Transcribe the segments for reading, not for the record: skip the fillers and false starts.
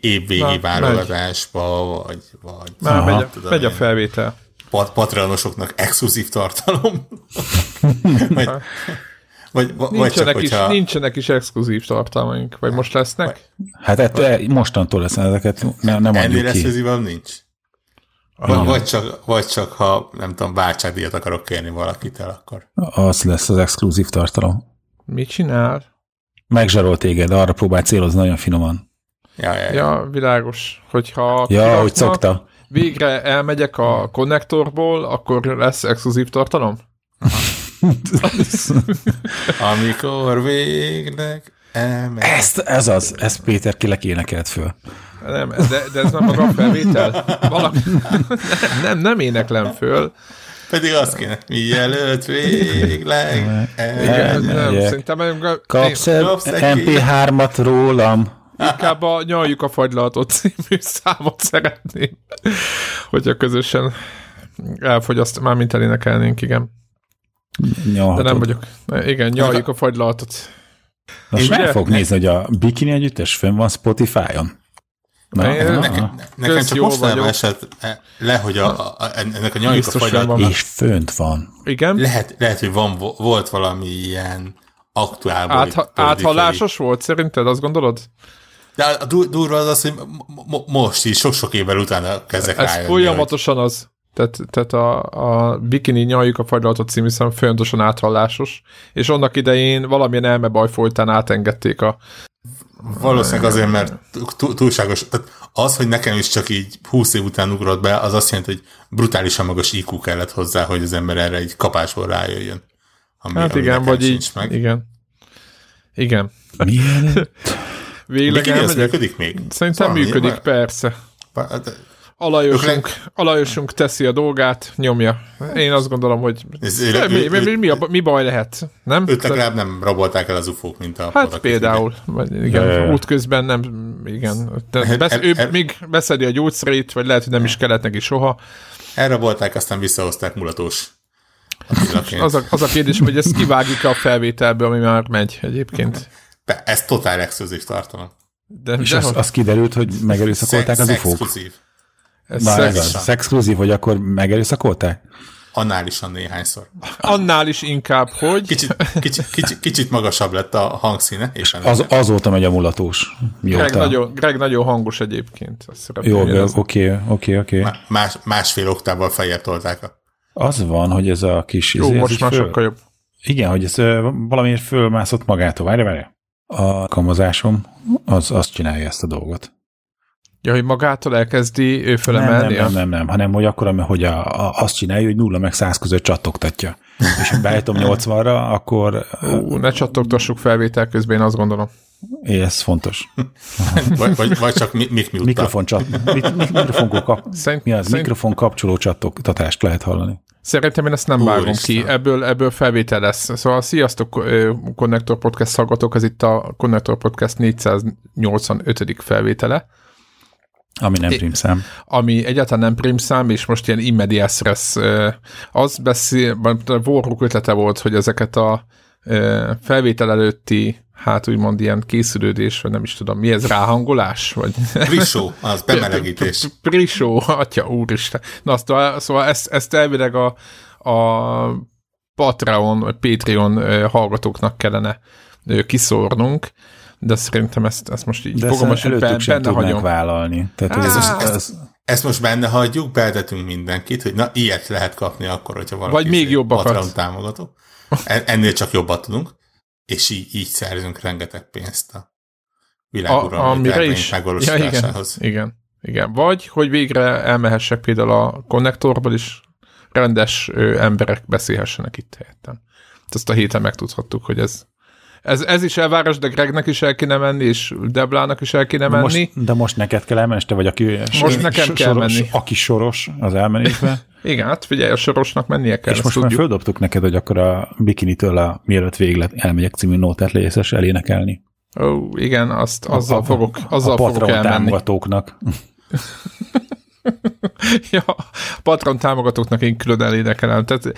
évvégi válogatásba, vagy már megy a felvétel. Patreonosoknak exkluzív tartalom. Nincsenek is exkluzív tartalmaink, vagy most lesznek? Hát mostantól lesznek ezeket, nem adjuk ki. Ennél exkluzívan nincs. Vagy csak, ha nem tudom, váltságdíjat akarok kérni valakit el, akkor. Az lesz az exkluzív tartalom. Mit csinál? Megzsarolt téged, arra próbál célozni nagyon finoman. Ja, világos. Hogyha kiraknak, hogy szokta. Végre elmegyek a konnektorból, akkor lesz exkluzív tartalom? Amikor végre elmegyek. Ez Péter Kilek énekelt föl. Nem, de ez nem maga a felvétel. Nem éneklem föl. Pedig azt kéne, mielőtt végleg elmegyek. Kapsz MP3-at rólam. Inkább a Nyaljuk a fagylaltot című számot szeretném, hogyha közösen elfogyasztom, már mint elénekelnénk, igen. Nyalhatod. De nem vagyok. Igen, Nyaljuk a fagylaltot. Most meg fog nézni, hogy a Bikini Együttes fönn van Spotify-on. Nekem csak mostanában esett le, hogy ennek a Nyaljuk a fagylaltot. És fönt van. Igen? Lehet, hogy volt valami ilyen aktuálból. Áthallásos volt szerinted, azt gondolod? De a durva az, hogy most így sok-sok évvel utána kezdek rájönni. Ez folyamatosan hogy... az. Tehát a Bikini Nyaljuk a fagylaltot című szám folyamatosan áthallásos, és annak idején valamilyen elmebaj folytán átengedték a... Valószínűleg azért, mert túlságos. Tehát az, hogy nekem is csak így 20 év után ugrott be, az azt jelenti, hogy brutálisan magas IQ kellett hozzá, hogy az ember erre így kapásból rájöjjön. Hát igen, vagy így, meg. Igen. Végleg elmegyek. Működik még? Szerintem valami működik, már... persze. Alajosunk teszi a dolgát, nyomja. Én azt gondolom, hogy mi baj lehet, nem? Őt legalább nem rabolták el az ufók, mint a... Hát például, igen, útközben nem, igen. Ő még beszedi a gyógyszerét, vagy lehet, hogy nem is kellett neki soha. Elrabolták, aztán visszahozták mulatós. Az a kérdés, hogy ezt kivágjuk a felvételből, ami már megy egyébként. De ez totál exkluzív tartalom. És az kiderült, hogy megerőszakolták az ufók? Exkluzív. Ez exkluzív, hogy akkor megerőszakolták? Annálisan néhányszor. Annál is inkább, hogy... Kicsit magasabb lett a hangszíne. És azóta megy a mulatós. Greg nagyon hangos egyébként. Jó, oké. Másfél oktávval feljebb tolták a... Az van, hogy ez a kis... Jó, most már sokkal jobb. Igen, hogy ez valamiért fölmászott magától. Várj. A kamozásom az csinálja ezt a dolgot. Ja, hogy magától elkezdi ő fölemelni? Nem, hanem hogy akkor, hogy azt csinálja, hogy 0 meg 100 között csattogtatja. És ha beállítom 80-ra, akkor... ne csattogtassuk felvétel közben, én azt gondolom. Ez fontos. vagy csak mikrofon mikrofon kapcsoló csattogatást lehet hallani. Szerintem én ezt nem vágom ki. Ebből felvétel lesz. Szóval sziasztok, Connector Podcast hallgatók, ez itt a Connector Podcast 485. felvétele. Ami nem prímszám. Ami egyáltalán nem prímszám, és most ilyen in medias res. Warhawk ötlete volt, hogy ezeket a felvétel előtti, hát úgymond ilyen készülődés, vagy nem is tudom, mi ez, ráhangolás? Vagy... Prisó, az bemelegítés. Prisó, atya úristen. Na, szóval ezt elvileg a Patreon hallgatóknak kellene kiszórnunk, de szerintem ezt most így fogalmas, hogy benne hagyom. Vállalni. Tehát ezt most benne hagyjuk, beadetünk mindenkit, hogy na, ilyet lehet kapni akkor, hogyha valaki vagy még jobbakat. Patreon támogató. Ennél csak jobbat tudunk, és így szerzünk rengeteg pénzt a világuralmi terveink megvalósításához. Igen. Vagy, hogy végre elmehessek például a konnektorból is, rendes emberek beszélhessenek itt helyetten. Ezt a héten megtudhattuk, hogy ez is elvárás, de Gregnek is el kéne menni, és Deblának is el kéne menni. De most neked kell elmenni, te vagy aki soros, aki soros az elmenésben. Igen, hát figyelj, a sorosnak mennie kell. És most már földobtuk neked, hogy akkor a Bikinitől a Mielőtt végleg elmegyek című nótát lészes elénekelni. Ó, igen, azzal fogok elmenni. A Patron támogatóknak. Ja, Patron támogatóknak én külön elénekelem. Tehát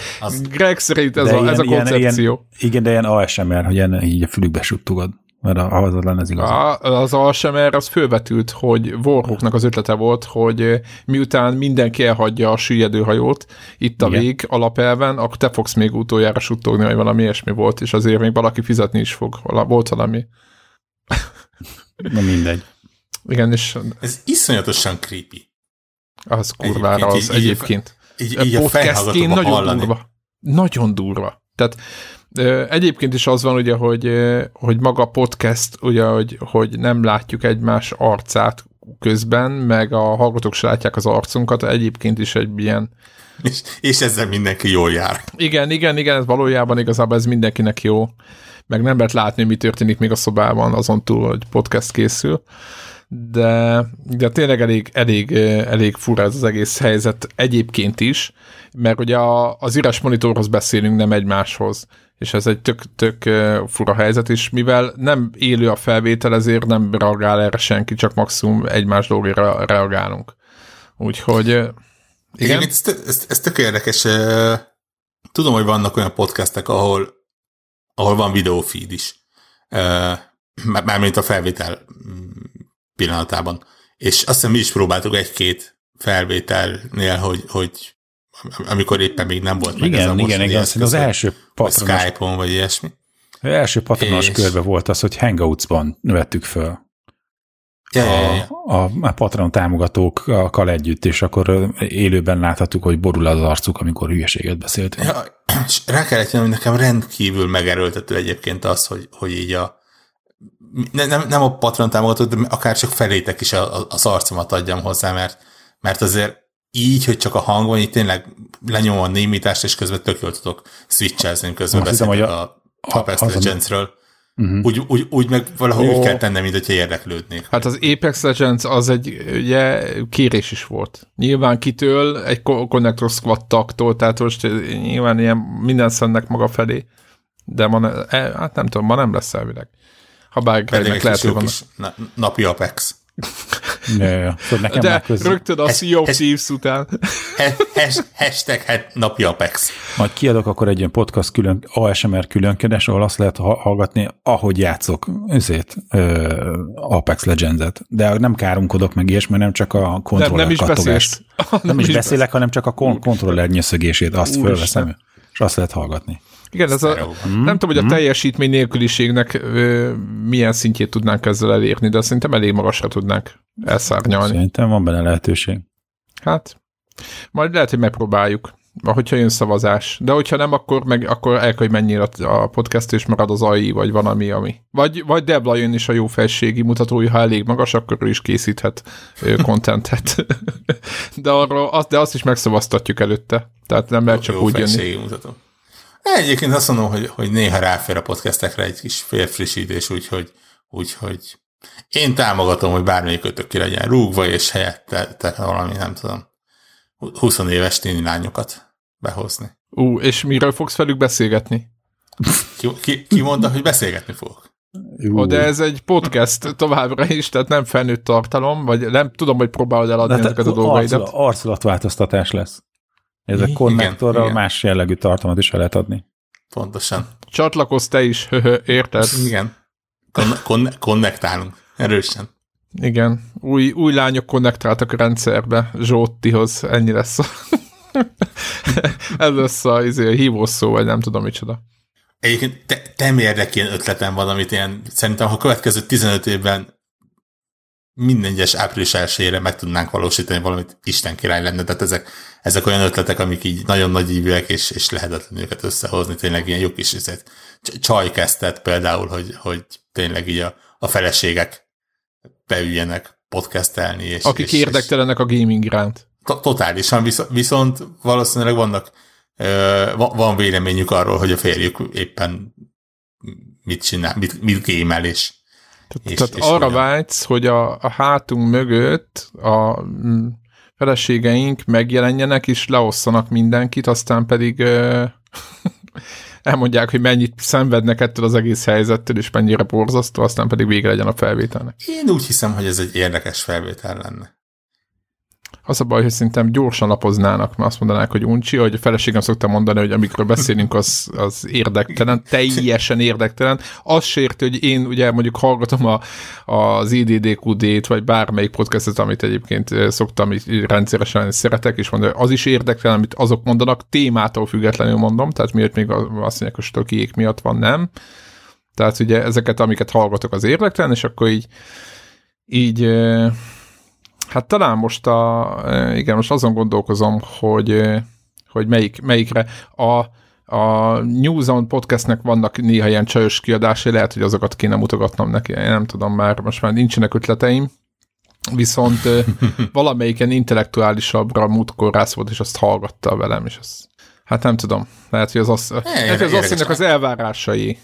Greg szerint ez a koncepció. Igen, de ilyen ASMR, hogy így a fülükbe suttogod. mert a haladozlan az igaz. Az Alzheimer, az fölvetült, hogy Warhawknak az ötlete volt, hogy miután mindenki elhagyja a süllyedő hajót, itt a vég alapelven, akkor te fogsz még utoljára suttogni, hogy valami ilyesmi volt, és azért még valaki fizetni is fog. Volt valami. Na mindegy. Igen, és... Ez iszonyatosan creepy. Az kurvára az egyébként. Így podcastként nagyon durva. Nagyon durva. Tehát egyébként is az van ugye, hogy maga a podcast, ugye, hogy nem látjuk egymás arcát közben, meg a hallgatók se látják az arcunkat, egyébként is egy ilyen... És ezzel mindenki jól jár. Igen, ez valójában igazából ez mindenkinek jó. Meg nem lehet látni, mi történik még a szobában, azon túl, hogy podcast készül. De tényleg elég fura ez az egész helyzet egyébként is, mert ugye az üres monitorhoz beszélünk, nem egymáshoz, és ez egy tök fura helyzet, és mivel nem élő a felvétel, ezért nem reagál erre senki, csak maximum egymás dolgokra reagálunk. Úgyhogy igen. Ez tök érdekes. Tudom, hogy vannak olyan podcastek, ahol van videófeed is. Mármint a felvétel pillanatában. És azt hiszem, mi is próbáltuk egy-két felvételnél, hogy amikor éppen még nem volt meg igen, ez a mostani eszköz, az első patronos, Skype-on, vagy ilyesmi. Az első patronos körbe volt az, hogy Hangouts-ban vettük föl. A patron támogatókkal együtt, és akkor élőben láthattuk, hogy borul az arcuk, amikor hülyeséget beszéltünk. És rá kellett jönnöm, hogy nekem rendkívül megerőltető egyébként az, hogy így a nem a patron támogatók, de akár csak felétek is az arcomat adjam hozzá, mert azért így, hogy csak a hang van, így tényleg lenyomom a némítást, és közben tök jól tudok switchelzni, közben beszélni a Apex Legends-ről. Úgy meg valahogy úgy kell tennem, mint hogyha érdeklődnék. Hát az Apex Legends az egy ugye, kérés is volt. Nyilván kitől, egy Connector Squad tagtól, tehát most nyilván ilyen minden szennek maga felé, de hát nem tudom, ma nem lesz elvileg. Ha bárkinek lehet, hogy van. Napi Apex. De rögtön a Sea of Thieves után. Hashtag napi Apex. Majd kiadok akkor egy ilyen podcast külön, ASMR különködés, ahol azt lehet hallgatni, ahogy játszok Apex Legends-et. De nem káromkodok meg ilyesmi, nem csak a kontroller kattogást. Nem is beszélek, hanem csak a kontroller nyöszögését. Azt fölveszem, és azt lehet hallgatni. Igen, ez nem tudom, hogy a teljesítmény nélküliségnek milyen szintjét tudnánk ezzel elérni, de szerintem elég magasra tudnánk elszárnyalni. Szerintem van benne lehetőség. Hát, majd lehet, hogy megpróbáljuk, ahogyha jön szavazás. De hogyha nem, akkor el kell, hogy menjél a podcast, és marad az AI, vagy valami, ami. Vagy Debla jön is a jó felségi mutatója, ha elég magas, akkor ő is készíthet contentet. De azt is megszavaztatjuk előtte. Tehát nem lehet csak úgy jönni. Mutató. Egyébként azt mondom, hogy néha ráfér a podcastekre egy kis félfrissítés, úgyhogy én támogatom, hogy bármelyik ötök ki legyen rúgva, és helyette valami, nem tudom, 20 éves téni lányokat behozni. És miről fogsz velük beszélgetni? Ki mondta, hogy beszélgetni fogok? De ez egy podcast továbbra is, tehát nem felnőtt tartalom, vagy nem tudom, hogy próbálod eladni ezeket a dolgaidat. Arculatváltoztatás lesz. Ez a konnektorral más jellegű tartalmat is el lehet adni. Pontosan. Csatlakozz te is, érted? Igen. Konnektálunk. Erősen. Igen. Új lányok konnektáltak a rendszerbe. Zsóttihoz. Ennyi lesz. Ez lesz a hívószó, vagy nem tudom micsoda. Egyébként nem érdek ilyen ötletem van, amit én szerintem, ha következő 15 évben minden egyes április elsőjére meg tudnánk valósítani valamit, Isten király lenne. Tehát ezek olyan ötletek, amik így nagyon nagy hívűek, és lehetetlen őket összehozni. Tényleg ilyen jó kis csajkesztet például, hogy tényleg így a feleségek beüljenek podcastelni. Akik érdektelenek a gaming iránt. Totálisan, viszont valószínűleg van véleményük arról, hogy a férjük éppen mit csinál, mit gémel, és Tehát arra vágysz, hogy a hátunk mögött a feleségeink megjelenjenek, és leosszanak mindenkit, aztán pedig elmondják, hogy mennyit szenvednek ettől az egész helyzettől, és mennyire borzasztó, aztán pedig vége legyen a felvételnek. Én úgy hiszem, hogy ez egy érdekes felvétel lenne. Az a baj, hogy szerintem gyorsan lapoznának, mert azt mondanák, hogy uncsi, hogy a feleségem szokta mondani, hogy amikor beszélünk, az érdektelen, teljesen érdektelen. Azt se érti, hogy én ugye mondjuk hallgatom az IDDQD-t, vagy bármelyik podcastet, amit egyébként szoktam, amit rendszeresen szeretek, és mondani, az is érdektelen, amit azok mondanak, témától függetlenül mondom, tehát miért még azt mondják, hogy stökiék miatt van, nem. Tehát ugye ezeket, amiket hallgatok, az érdektelen, és akkor így hát talán most igen, most azon gondolkozom, hogy melyikre. A New Zealand podcastnek vannak néha ilyen csajos kiadásai, lehet, hogy azokat kéne mutogatnom neki, én nem tudom, most már nincsenek ötleteim, viszont valamelyiken intellektuálisabbra múltkor rász volt, és azt hallgatta velem, és azt... Hát nem tudom. Lehet, hogy az asszonynak az elvárásai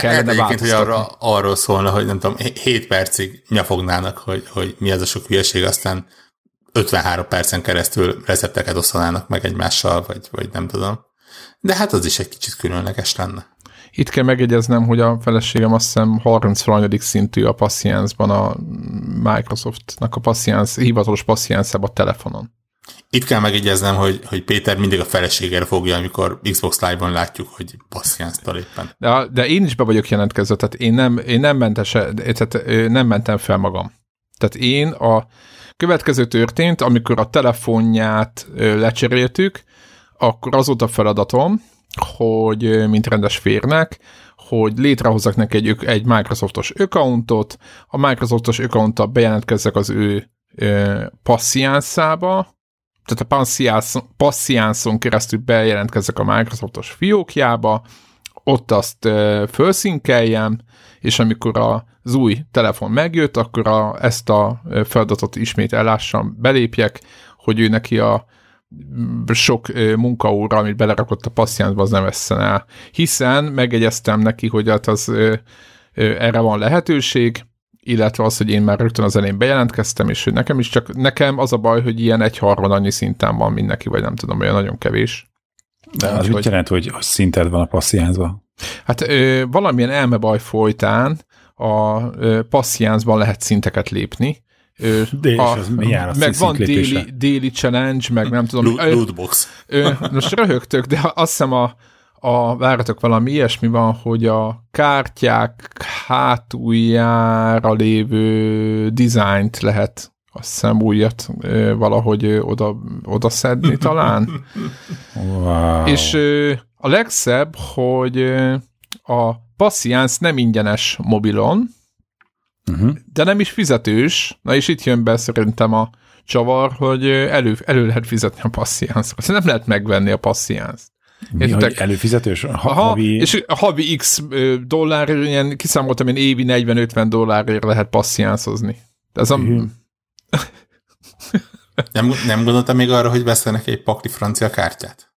kellene változtatni. Hogy arról szólna, hogy nem tudom, 7 percig nyafognának, hogy mi ez a sok hülyeség, aztán 53 percen keresztül recepteket osztanának meg egymással, vagy nem tudom. De hát az is egy kicsit különleges lenne. Itt kell megjegyeznem, hogy a feleségem azt hiszem 33. szintű a passziánszban, a Microsoftnak a hivatalos passziánszába a telefonon. Itt kell megjegyeznem, hogy Péter mindig a feleségére fogja, amikor Xbox Live-on látjuk, hogy passziánztal éppen. De én is be vagyok jelentkező, tehát én nem mentem fel magam. Tehát a következő történt, amikor a telefonját lecseréltük, akkor az volt a feladatom, hogy mint rendes férnek, hogy létrehozzak neki egy Microsoftos accountot, a Microsoftos accounttal bejelentkezzek az ő passziánszába, tehát a passziánszon keresztül bejelentkezzek a Microsoftos fiókjába, ott azt felszinkeljem, és amikor az új telefon megjött, akkor ezt a feladatot ismét ellássam, belépjek, hogy ő neki a sok munkaóra, amit belerakott a passziánszba, az nem vesszen el. Hiszen megjegyeztem neki, hogy hát erre van lehetőség, illetve az, hogy én már rögtön az elején bejelentkeztem, és hogy nekem az a baj, hogy ilyen 1/3 annyi szinten van mindenki, vagy nem tudom, olyan nagyon kevés. De az mit jelent, hogy a szinted van a passziánszban? Hát valamilyen elmebaj folytán a passziánszban lehet szinteket lépni. Meg van déli challenge, meg nem tudom. Lootbox. Most röhögtök, de azt hiszem váratok valami ilyesmi van, hogy a kártyák hátuljára lévő dizájnt lehet, azt hiszem újat valahogy oda szedni talán. Wow. És a legszebb, hogy a passziánsz nem ingyenes mobilon, de nem is fizetős. Na és itt jön be szerintem a csavar, hogy elő lehet fizetni a passziánszra. Nem lehet megvenni a passziánszt. Előfizetős? És a havi X dollárért, ilyen kiszámoltam, én évi 40-50 dollárért lehet passziánszozni. Nem gondoltam még arra, hogy vesztenek egy pakli francia kártyát?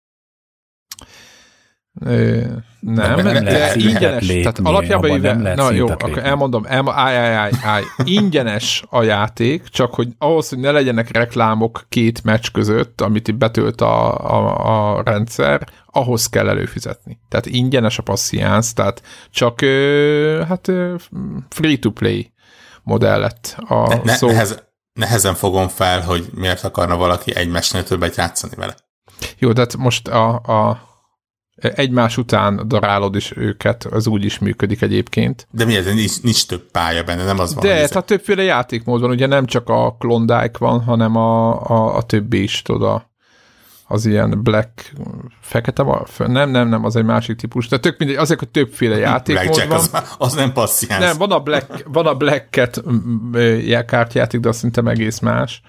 Nem lehet ingyenes. Tehát alapjában elmondom, ingyenes a játék, csak hogy ahhoz, hogy ne legyenek reklámok 2 meccs között, amit betölt a rendszer, ahhoz kell előfizetni. Tehát ingyenes a passziánsz, tehát csak free-to-play modell lett. Nehezen fogom fel, hogy miért akarna valaki egy meccsnél többet játszani vele. Jó, tehát most egymás után darálod is őket, az úgy is működik egyébként. De mi ez? Nincs több pálya benne, nem az van? De, tehát többféle játékmód van, ugye nem csak a Klondike van, hanem a többi is, tudod, az ilyen black, fekete van? Nem, az egy másik típus, de tök mindegy, azért, hogy többféle játékmód van. Az nem passziánsz. Nem, van a Black-et kártyajáték, de azt szerintem egész más.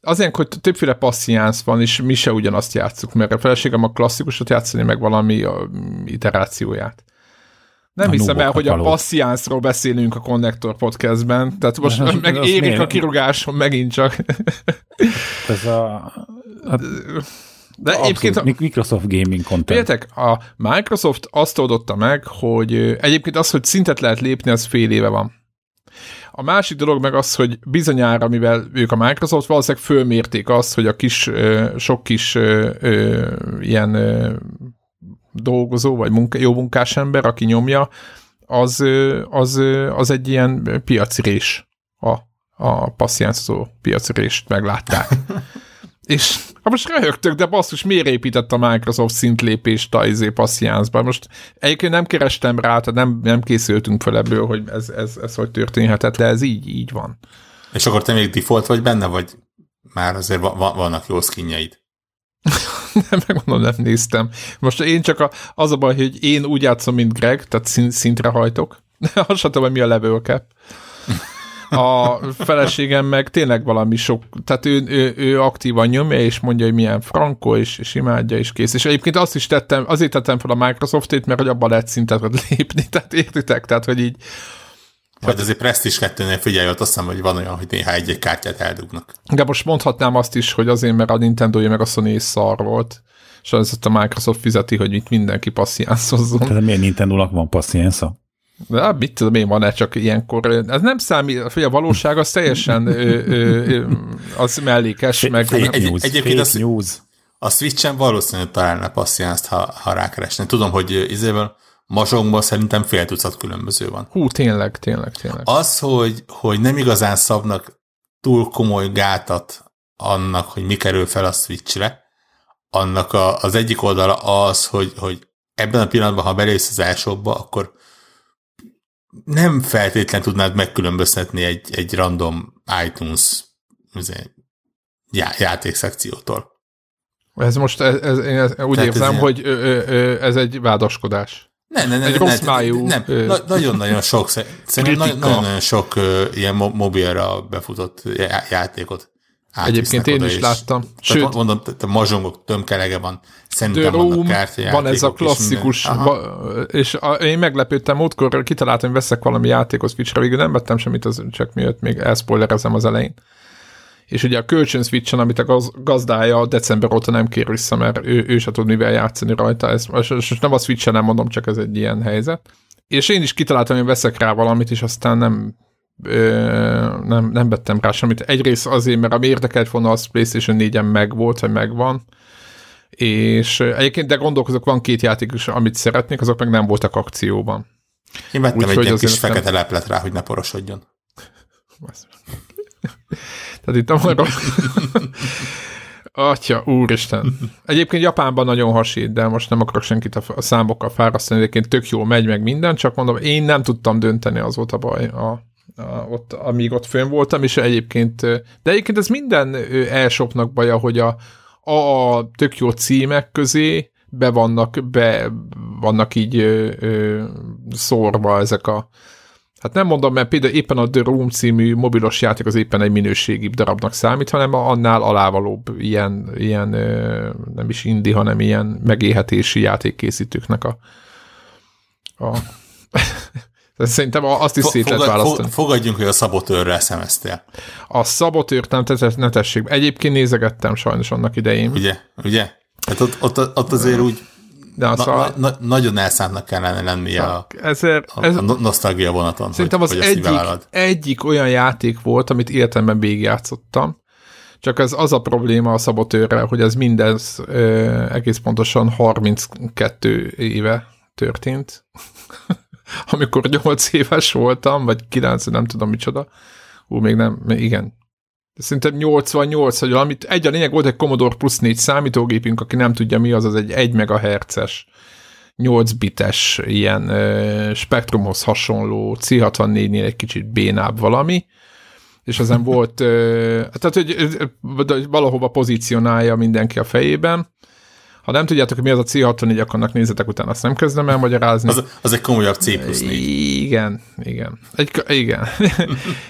Azért, hogy többféle passziánsz van, és mi se ugyanazt játszuk, mert a feleségem a klasszikusot játszani, meg valami iterációját. Nem hiszem el, hogy a passziánszról beszélünk a Connector Podcastben, tehát most érik a kirugáson megint csak. De egyébként Microsoft Gaming Content. Értek, a Microsoft azt oldotta meg, hogy egyébként az, hogy szintet lehet lépni, az fél éve van. A másik dolog meg az, hogy bizonyára, mivel ők a Microsoft, valószínűleg fölmérték azt, hogy a sok kis ilyen dolgozó, vagy jó munkás ember, aki nyomja, az egy ilyen piacirés a passziánszó piacörést meglátták. És most röhögtök, de basszus, miért épített a Microsoft szintlépést a passziánszba? Most egyébként nem kerestem rá, tehát nem készültünk fel ebből, hogy ez hogy történhetett, de ez így van. És akkor te még default vagy benne, vagy már azért vannak jó skinjeid? Nem, megmondom, nem néztem. Most én csak az a baj, hogy én úgy játszom, mint Greg, tehát szintre hajtok. Azt sem tudom, mi a level cap. A feleségem meg tényleg valami sok, tehát ő aktívan nyomja, és mondja, hogy milyen frankó, és imádja, és kész. És egyébként azt is tettem, azért tettem fel a Microsoftét, mert hogy abban lehet szintet lépni, tehát értitek, tehát hogy így. Vagy azért Prestige 2-nél figyelj, ott azt hiszem, hogy van olyan, hogy néha egy-egy kártyát eldugnak. De most mondhatnám azt is, hogy azért, mert a Nintendo-ja meg a Sony szar volt, és azért a Microsoft fizeti, hogy itt mindenki passziánszozzon. Tehát miért Nintendo-nak van passziánsza? De mit tudom én, van-e csak ilyenkor. Ez nem számít, hogy a valóság az teljesen az mellékes. Egyébként a Switch-en valószínűleg találna passziánszt, ha rákeresne. Tudom, hogy izéből mazsongban szerintem 250 különböző van. Hú, tényleg. Az, hogy nem igazán szabnak túl komoly gátat annak, hogy mi kerül fel a Switchre, annak az egyik oldala az, hogy ebben a pillanatban, ha belépsz az e-shopba, akkor nem feltétlenül tudnád megkülönböztetni egy random iTunes játékszekciótól. Ez most, úgy érzem, hogy ez egy vádaskodás. Nem. Egy rossz májú. Nagyon-nagyon sok, szerintem nagyon sok ilyen mobilra befutott játékot átvisznek. Egyébként én is láttam. Sőt, mondom, a mazsongok tömkelege van. Szerintem vannak kártyajátékok. Van ez a klasszikus, és én meglepődtem, múltkor kitaláltam, hogy veszek valami játékot Switchre, végül nem vettem semmit, csak miatt még elspoilerezem az elején. És ugye a kölcsön Switchen, amit a gazdája december óta nem kér vissza, mert ő se tud mivel játszani rajta. Ezt most nem a Switchen nem mondom, csak ez egy ilyen helyzet. És én is kitaláltam, hogy veszek rá valamit, és aztán nem vettem rá semmit. Egyrészt azért, mert ami érdekelt volna, az PlayStation 4-en megvolt, vagy megvan. És egyébként, de gondolkozok, van két játék is, amit szeretnék, azok meg nem voltak akcióban. Én vettem egy ilyen kis fekete leplet rá, hogy ne porosodjon. Tehát itt arra... Atya, úristen. Egyébként Japánban nagyon hasít, de most nem akarok senkit a számokkal fárasztani, egyébként tök jól megy meg minden, csak mondom, én nem tudtam dönteni, az volt a baj, ott, amíg ott fönn voltam, és egyébként, de egyébként ez minden e-shopnak baja, hogy a tök jó címek közé be vannak így szórva ezek a. Hát nem mondom, mert például éppen a The Room című mobilos játék az éppen egy minőségibb darabnak számít, hanem annál alávalóbb ilyen nem is indie, hanem ilyen megélhetési játékkészítőknek a... Szerintem azt is szétlet választani. Fogadjunk, hogy a Szabotőrrel szemeztél. A Szabotőrt nem ne tessék. Egyébként nézegettem sajnos annak idején. Ugye? Hát ott azért úgy... De nagyon elszántnak kellene lennie a nosztalgia vonaton. Szerintem hogy az egyik olyan játék volt, amit életemben végigjátszottam. Csak az a probléma a Szabotőrrel, hogy ez mindez egész pontosan 32 éve történt. Amikor 8 éves voltam, vagy 9, nem tudom micsoda. Még nem, igen. Szerintem 88, hogy valamit, egy a lényeg volt egy Commodore Plus 4 számítógépünk, aki nem tudja mi az, az egy 1 MHz-es, 8 bites ilyen spektrumhoz hasonló, C64-nél egy kicsit bénább valami, és ezen volt, tehát hogy valahova pozícionálja mindenki a fejében. Ha nem tudjátok, hogy mi az a C64, akkor annak nézzetek utána, azt nem kezdem el magyarázni. Az egy komolyabb C plusz 4. Igen. Igen.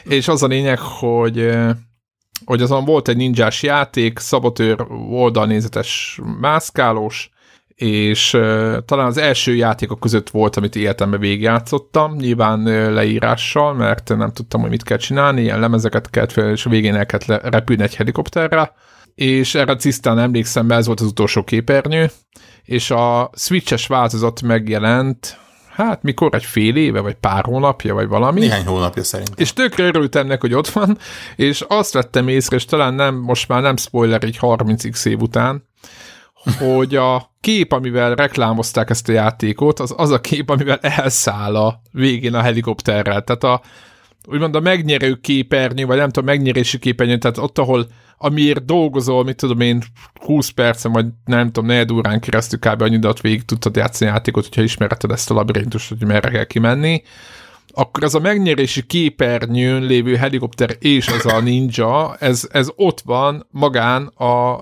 És az a lényeg, hogy azon volt egy ninjás játék, Szabotőr oldalnézetes mászkálós, és talán az első játékok között volt, amit életemben végigjátszottam, nyilván leírással, mert nem tudtam, hogy mit kell csinálni, ilyen lemezeket kellett fel, és a végén el kellett repülni egy helikopterrel, és erre tisztán emlékszem, mert ez volt az utolsó képernyő, és a Switch-es változat megjelent, hát mikor, egy fél éve, vagy pár hónapja, vagy valami. Néhány hónapja szerintem. És tökre örültem neki, hogy ott van, és azt vettem észre, és talán nem, most már nem spoiler, így 30x év után, hogy a kép, amivel reklámozták ezt a játékot, az a kép, amivel elszáll a végén a helikopterrel. Tehát úgymond a megnyerő képernyő, vagy nem tudom, megnyerésű képernyő, tehát ott, ahol amiért dolgozol, mit tudom én, 20 percen, vagy nem tudom, negyed órán keresztül kb. Annyidat végig tudtad játszani játékot, hogyha ismereted ezt a labirintust, hogy merre kell kimenni, akkor az a megnyerési képernyőn lévő helikopter és az a ninja, ez ott van magán,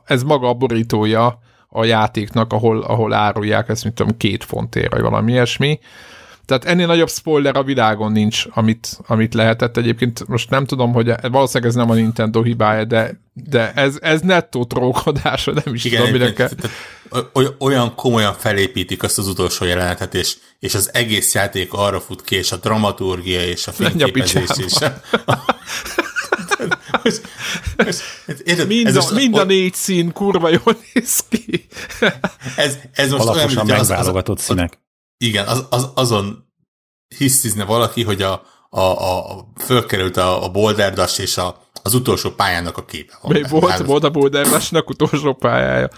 ez maga a borítója a játéknak, ahol árulják ezt, mint tudom, 2 fontért, vagy valami ilyesmi. Tehát ennél nagyobb spoiler a világon nincs, amit lehetett. Egyébként most nem tudom, hogy valószínűleg ez nem a Nintendo hibája, de ez nettó trókodás, nem is tudom, minek kell. Olyan komolyan felépítik azt az utolsó jelenetet, és az egész játék arra fut ki, és a dramaturgia, és a fényképezés is. Mind a 4 szín kurva jól néz ki. Ez most alaposan megválogatott színek. Igen, azon hisztizne valaki, hogy fölkerült a Boulder Dash és az utolsó pályának a képe van. Még volt a Boulder Dash-nak utolsó pályája.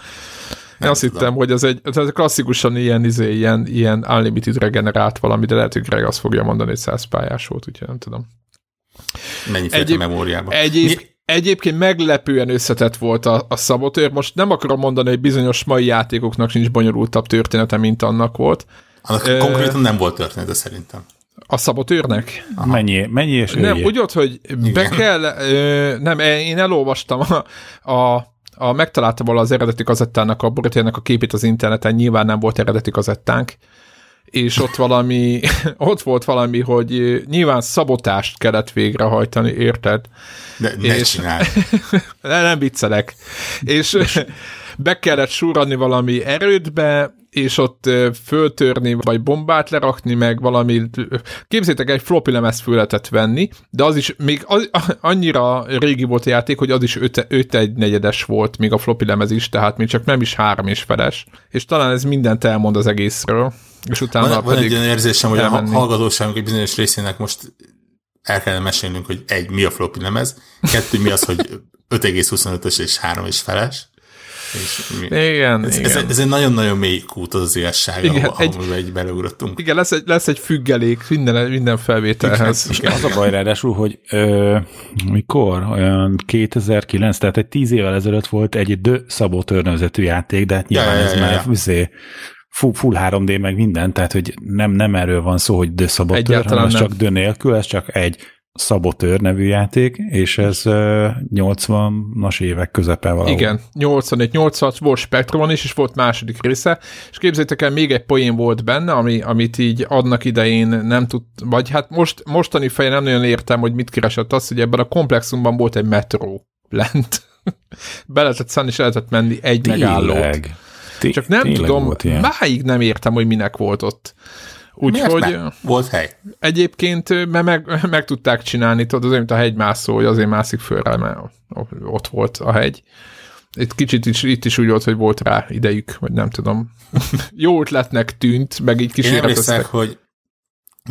Én azt hittem, hogy ez klasszikusan ilyen unlimitedre generált valami, de lehet, hogy Greg azt fogja mondani, hogy 100 pályás volt, úgyhogy nem tudom. Mennyi félt a memóriába? Egyébként meglepően összetett volt a szabotőr. Most nem akarom mondani, hogy bizonyos mai játékoknak sincs bonyolultabb története, mint annak volt. Annak konkrétan nem volt története szerintem. A szabotőrnek? Mennyi és őjé? Nem, úgy ott, hogy be kell... nem, én elolvastam megtaláltam volna az eredeti kazettának, a borítójának a képét az interneten, nyilván nem volt eredeti kazettánk, és ott volt valami, hogy nyilván szabotást kellett végrehajtani, érted? De ne csinálj! Nem viccelek. És be kellett súrani valami erődbe, és ott föltörni, vagy bombát lerakni, meg valami... Képzeljétek, egy floppy lemez fületet venni, de az is még annyira régi volt a játék, hogy az is 5 1/4-es volt, még a floppy lemez is, tehát még csak nem is 3 1/4-es. És talán ez mindent elmond az egészről. És utána van egy olyan érzésem, hogy elmenni. A hallgatóságunk egy bizonyos részének most el kellene mesélnünk, hogy 1, mi a floppy lemez, 2, mi az, hogy 5,25-ös és 3 1/2-es. Igen, ez egy nagyon-nagyon mély kút az igazság, ahol egy beleugrottunk. Igen, lesz egy függelék minden felvételhez. Igen, az a baj ráadásul, hogy mikor? Olyan 2009, tehát egy 10 évvel ezelőtt volt egy The Saboteur nevezetű játék, de hát nyilván ez már full 3D meg minden, tehát hogy nem erről van szó, hogy The Saboteur, hanem ez csak The nélkül, ez csak egy Szabotőr nevű játék, és ez 80-as évek közepe valahol. Igen, 85-86 volt Spektrumon is, és volt második része, és képzeljétek el, még egy poén volt benne, amit így adnak idején nem tud, vagy hát mostani fején nem nagyon értem, hogy mit keresett az, hogy ebben a komplexumban volt egy metró lent. Be lehetett szállni, és lehetett menni egy megállót. Csak nem tudom, máig nem értem, hogy minek volt ott. Úgyhogy volt hely. Egyébként meg tudták csinálni, tudod, azért, mint a hegymászó, hogy azért mászik fölre, mert ott volt a hegy. Egy kicsit itt is úgy volt, hogy volt rá idejük, vagy nem tudom. Jó ötletnek tűnt, meg így kísérleteztek. Én emlékszek, hogy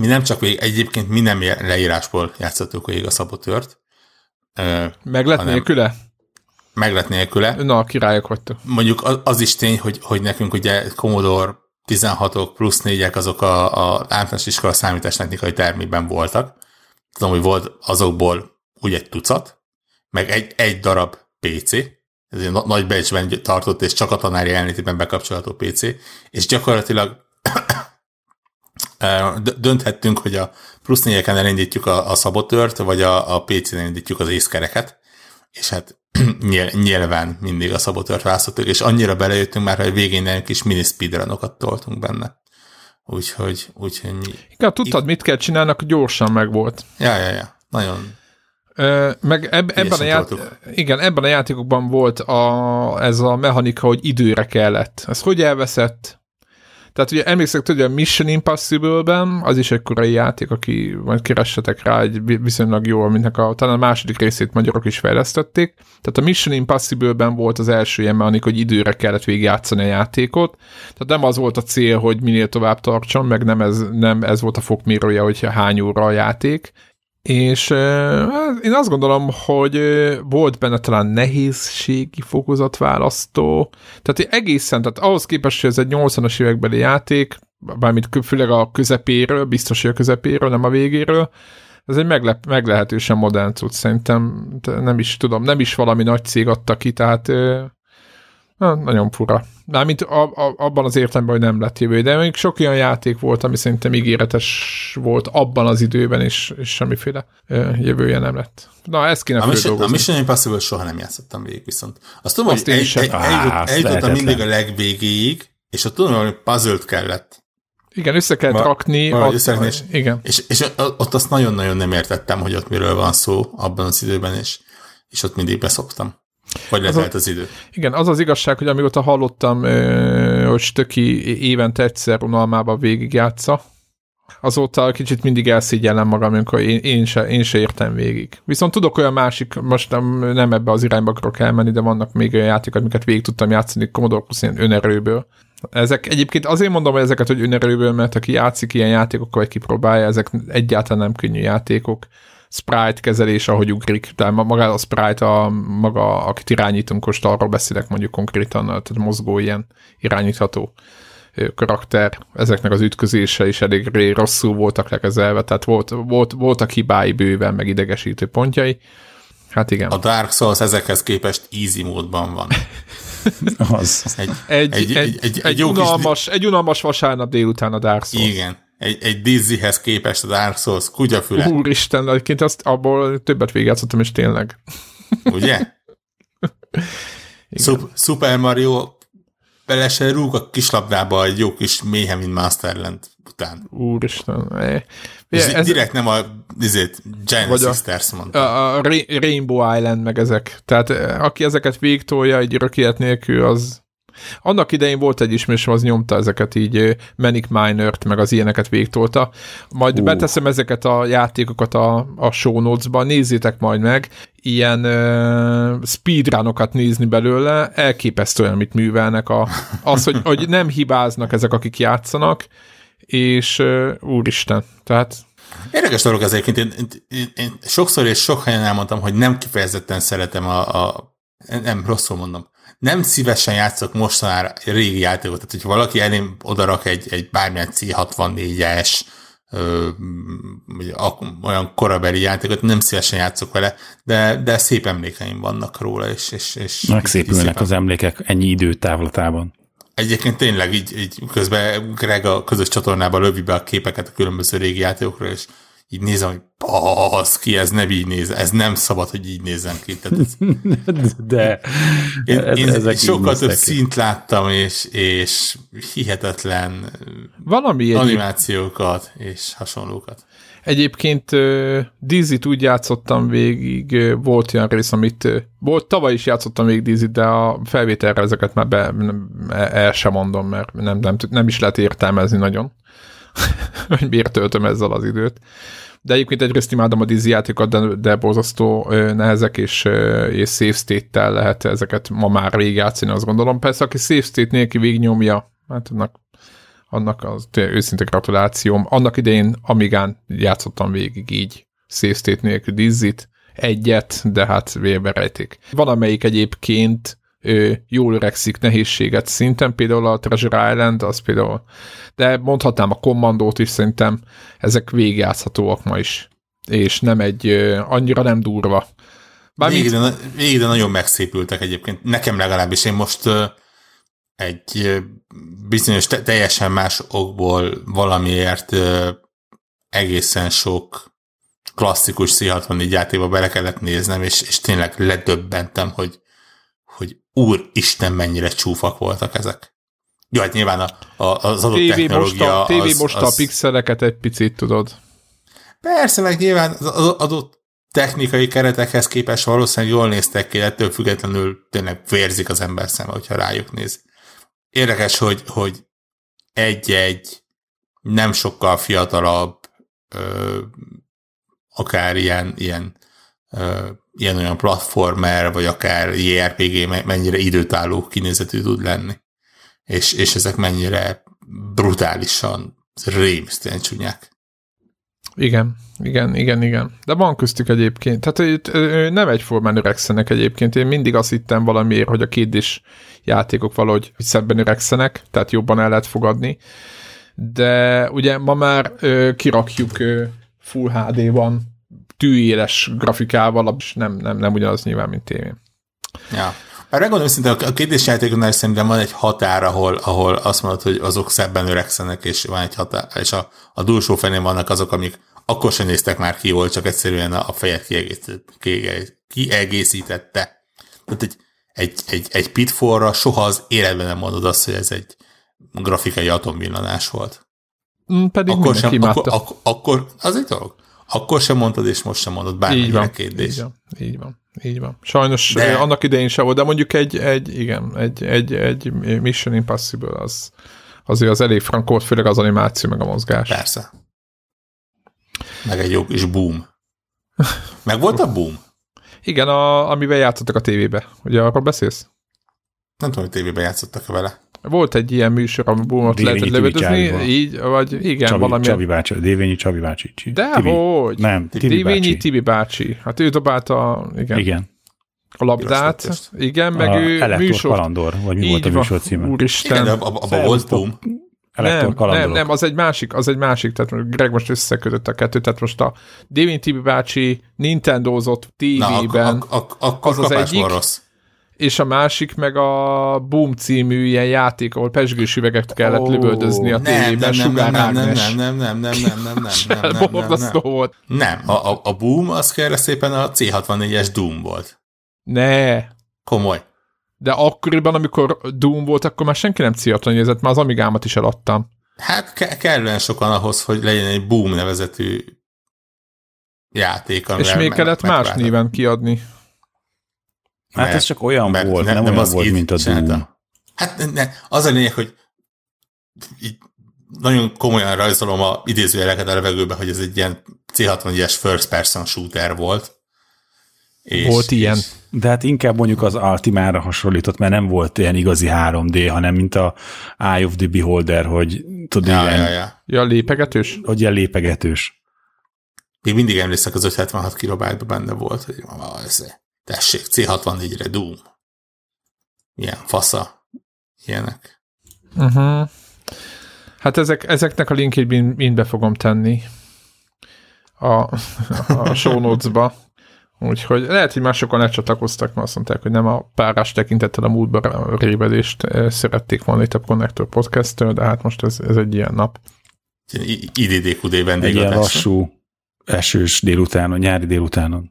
mi nem csak végig, egyébként mi nem leírásból játszottuk végig a szabotőrt. Meg lett nélküle? Meg lett nélküle. Na, királyok vagytok. Mondjuk az is tény, hogy nekünk ugye Commodore 16-ok plusz 4-ek azok az általános iskola számítástechnikai termében voltak. Tudom, hogy volt azokból úgy 1 tucat, meg egy darab PC, ez egy nagy becsben tartott, és csak a tanári elnétében bekapcsolható PC, és gyakorlatilag dönthettünk, hogy a plusz 4-eken elindítjuk a szabotört, vagy a PC-n elindítjuk az észkereket, és hát nyilván mindig a szabotört választottuk, és annyira belejöttünk már, hogy végén egy kis mini speedrunokat toltunk benne. Úgyhogy mi... Igen, tudtad, mit kell csinálnak, gyorsan megvolt. Ja. Nagyon... meg ebben a játékokban volt ez a mechanika, hogy időre kellett. Ez hogy elveszett? Tehát ugye emlékszek, tudja, a Mission Impossible-ben, az is egy korai játék, aki majd keressetek rá, egy viszonylag jól, mintnek talán a második részét magyarok is fejlesztették. Tehát a Mission Impossible-ben volt az első ilyen mechanika, hogy időre kellett végigjátszani a játékot. Tehát nem az volt a cél, hogy minél tovább tartson, meg nem ez volt a fokmérője, hogy hány óra a játék. És én azt gondolom, hogy volt benne talán nehézségi fokozatválasztó. Tehát egészen, tehát ahhoz képest, hogy ez egy 80-as évekbeli játék, bármint főleg a közepéről, biztos, hogy a közepéről, nem a végéről, Ez egy meglehetősen modern cucc, szerintem nem is tudom, nem is valami nagy cég adta ki, tehát nagyon fura. Mármint abban az értelemben, hogy nem lett jövő, de még sok olyan játék volt, ami szerintem ígéretes volt abban az időben, és semmiféle jövője nem lett. Na, ez kéne feldolgozni. A Mission Impossible soha nem játszottam végig viszont. Azt tudom, azt hogy eljutottam mindig a legvégéig, és ott tudom, hogy puzzle-t kellett. Igen, össze kellett rakni. És ott azt nagyon-nagyon nem értettem, hogy ott miről van szó abban az időben, és ott mindig beszoktam. Vagy letelt az idő. Igen, az az igazság, hogy amióta hallottam, hogy Stöki évente egyszer unalmában végigjátsza, azóta kicsit mindig elszígyellem magam, amikor én se értem végig. Viszont tudok olyan másik, most nem ebbe az irányba akarok elmenni, de vannak még olyan játékok, amiket végig tudtam játszani Commodore 20-én önerőből. Ezek egyébként azért mondom, hogy ezeket, hogy önerőből, mert aki játszik ilyen játékokkal, vagy kipróbálja, ezek egyáltalán nem könnyű játékok. Sprite kezelés, ahogy ugrik, tehát maga a sprite, akit irányítunk, most arról beszélek mondjuk konkrétan, tehát mozgó ilyen irányítható karakter, ezeknek az ütközése is elég rosszul voltak lekezelve, tehát voltak hibái bőven, meg idegesítő pontjai. Hát igen. A Dark Souls ezekhez képest easy módban van. Az. Egy unalmas vasárnap délután a Dark Souls. Igen. Egy Dizzyhez képest a Dark Souls kutyafüle. Úristen, egyébként abból többet végigjátszottam, és tényleg. Ugye? Super Mario bele se rúg a kislabdába egy jó kis méhem, mint Masterland után. Úristen. Ez direkt nem a Giant Sisters mondta. A Rainbow Island meg ezek. Tehát aki ezeket végtolja egy örökélet nélkül, az... Annak idején volt egy ismerősöm, az nyomta ezeket így, Manic Minert, meg az ilyeneket végtolta. Majd beteszem ezeket a játékokat a show notes-ba, nézzétek majd meg, ilyen speedrunokat nézni belőle, elképesztően, amit művelnek. Az, hogy nem hibáznak ezek, akik játszanak, és úristen, tehát... Érdekes dolog azért, én sokszor és sok helyen elmondtam, hogy nem kifejezetten szeretem nem, rosszul mondom. Nem szívesen játszok mostanára régi játékot, tehát hogyha valaki elém odarak egy bármilyen C64-es olyan korabeli játékot, nem szívesen játszok vele, de szép emlékeim vannak róla. És megszépülnek az emlékek ennyi időtávlatában. Egyébként tényleg így közben Greg a közös csatornában lövi be a képeket a különböző régi játékokra, és így nézem, hogy baszki, ez nem így néz, ez nem szabad, hogy így nézem ki. De én sokkal több szint láttam, és hihetetlen valami animációkat és hasonlókat. Egyébként Dizzyt úgy játszottam végig, volt olyan rész, amit volt, tavaly is játszottam végig Dizzyt, de a felvételre ezeket már el sem mondom, mert nem is lehet értelmezni nagyon. hogy miért töltöm ezzel az időt. De egyébként egyrészt imádom a Dizzy játékokat, de borzasztó nehezek, és save state-tel lehet ezeket ma már végigjátszani, azt gondolom. Persze, aki save state nélkül végignyomja, hát annak az őszinte gratulációm. Annak idején Amigán játszottam végig így save state nélkül Dizzyt, egyet, de hát vérbe rejtik. Van, amelyik egyébként jól öregszik nehézséget szinten, például a Treasure Island, az például, de mondhatnám a Commandót is, szerintem ezek végigjátszhatóak ma is, és nem annyira nem durva. Végig, de nagyon megszépültek egyébként, nekem legalábbis, én most egy bizonyos teljesen más okból valamiért egészen sok klasszikus C64 játékba bele kellett néznem, és tényleg ledöbbentem, hogy úristen, mennyire csúfak voltak ezek. Jó, hát nyilván az adott technológia... TV most a pixeleket egy picit tudod. Persze, meg nyilván az adott technikai keretekhez képest valószínűleg jól néztek ki, ettől függetlenül tényleg vérzik az ember szeme, hogyha rájuk néz. Érdekes, hogy egy-egy nem sokkal fiatalabb akár ilyen olyan platformer, vagy akár JRPG mennyire időtálló kinézetű tud lenni. És ezek mennyire brutálisan rémisztően csúnyák. Igen. De van köztük egyébként. Tehát itt nem egyformán öregszenek egyébként. Én mindig azt hittem valamiért, hogy a kétdés játékok valahogy szebben öregszenek, tehát jobban el lehet fogadni. De ugye ma már kirakjuk Full HD-ban tűéles grafikával, és nem ugyanaz nyilván, mint tévén. Ja. Már megmondom szinte, a kérdés játékoknál szerintem van egy határ, ahol azt mondod, hogy azok szebben öregszenek, és van egy határ, és a túlsó felén vannak azok, amik akkor sem néztek már ki jól, csak egyszerűen a fejet kiegészítette. Tehát egy Pitfallra soha az életben nem mondod azt, hogy ez egy grafikai atomvillanás volt. Pedig akkor sem, akkor az egy dolog. Akkor sem mondtad, és most sem mondod, bármilyen kérdés. Így van. Sajnos de... annak idején sem volt, de mondjuk egy Mission Impossible az azért az elég frankolt, főleg az animáció, meg a mozgás. Persze. Meg egy jó kis boom. Meg volt a boom? Igen, amivel játszottak a tévébe. Ugye arról beszélsz? Nem tudom, hogy tévébe játszottak vele. Volt egy ilyen műsor, ami boomot lehetett lövöldözni, így, vagy igen, Csabi, valami... Csabi bácsi, Dévényi Csabi bácsi. Dehogy! Nem, Dévényi Tibi bácsi. Hát ő dobálta, igen. A labdát, igen, meg a ő Elektor műsor. Kalandor, vagy mi így volt a műsor címe? Úristen. Igen, abban volt boom. Nem, az egy másik, tehát Greg most összekötött a kettőt, tehát most a Dévényi Tibi bácsi Nintendozott TV-ben. Az az egyik. És a másik meg a Boom című ilyen játék, ahol pezsgős üveget kellett lövöldözni a tévében, Sugár Ágnes. Nem. A Boom az kérlek szépen a C64-es Doom volt. Ne. Komoly. De akkoriban, amikor Doom volt, akkor már senki nem C64 nézett, már az Amigámat is eladtam. Hát kellően sokan ahhoz, hogy legyen egy Boom nevezetű játék. És még kellett más néven kiadni. Hát ez csak olyan volt, nem olyan az volt, mint a Doom. Hát az a lényeg, hogy nagyon komolyan rajzolom a idézőjeleket a levegőbe, hogy ez egy ilyen C64-es first person shooter volt. Volt ilyen. De hát inkább mondjuk az Ultima-ra hasonlított, mert nem volt ilyen igazi 3D, hanem mint a Eye of the Beholder, hogy tudod, ilyen lépegetős? Hogy ilyen lépegetős. Még mindig emlékszek, az 576 kilobájtba benne volt, hogy tessék, C64-re Doom. Ilyen fasza. Ilyenek. Uh-huh. Hát ezeknek a linkjét mind be fogom tenni a show notes-ba. Úgyhogy lehet, hogy már sokan lecsatlakoztak, mert azt mondták, hogy nem a párás tekintettel a múltba révedést szerették volna itt a Connector Podcast-től, de hát most ez egy ilyen nap. IDDQD vendégadás. Egy ilyen lassú, esős délutánon, nyári délutánon.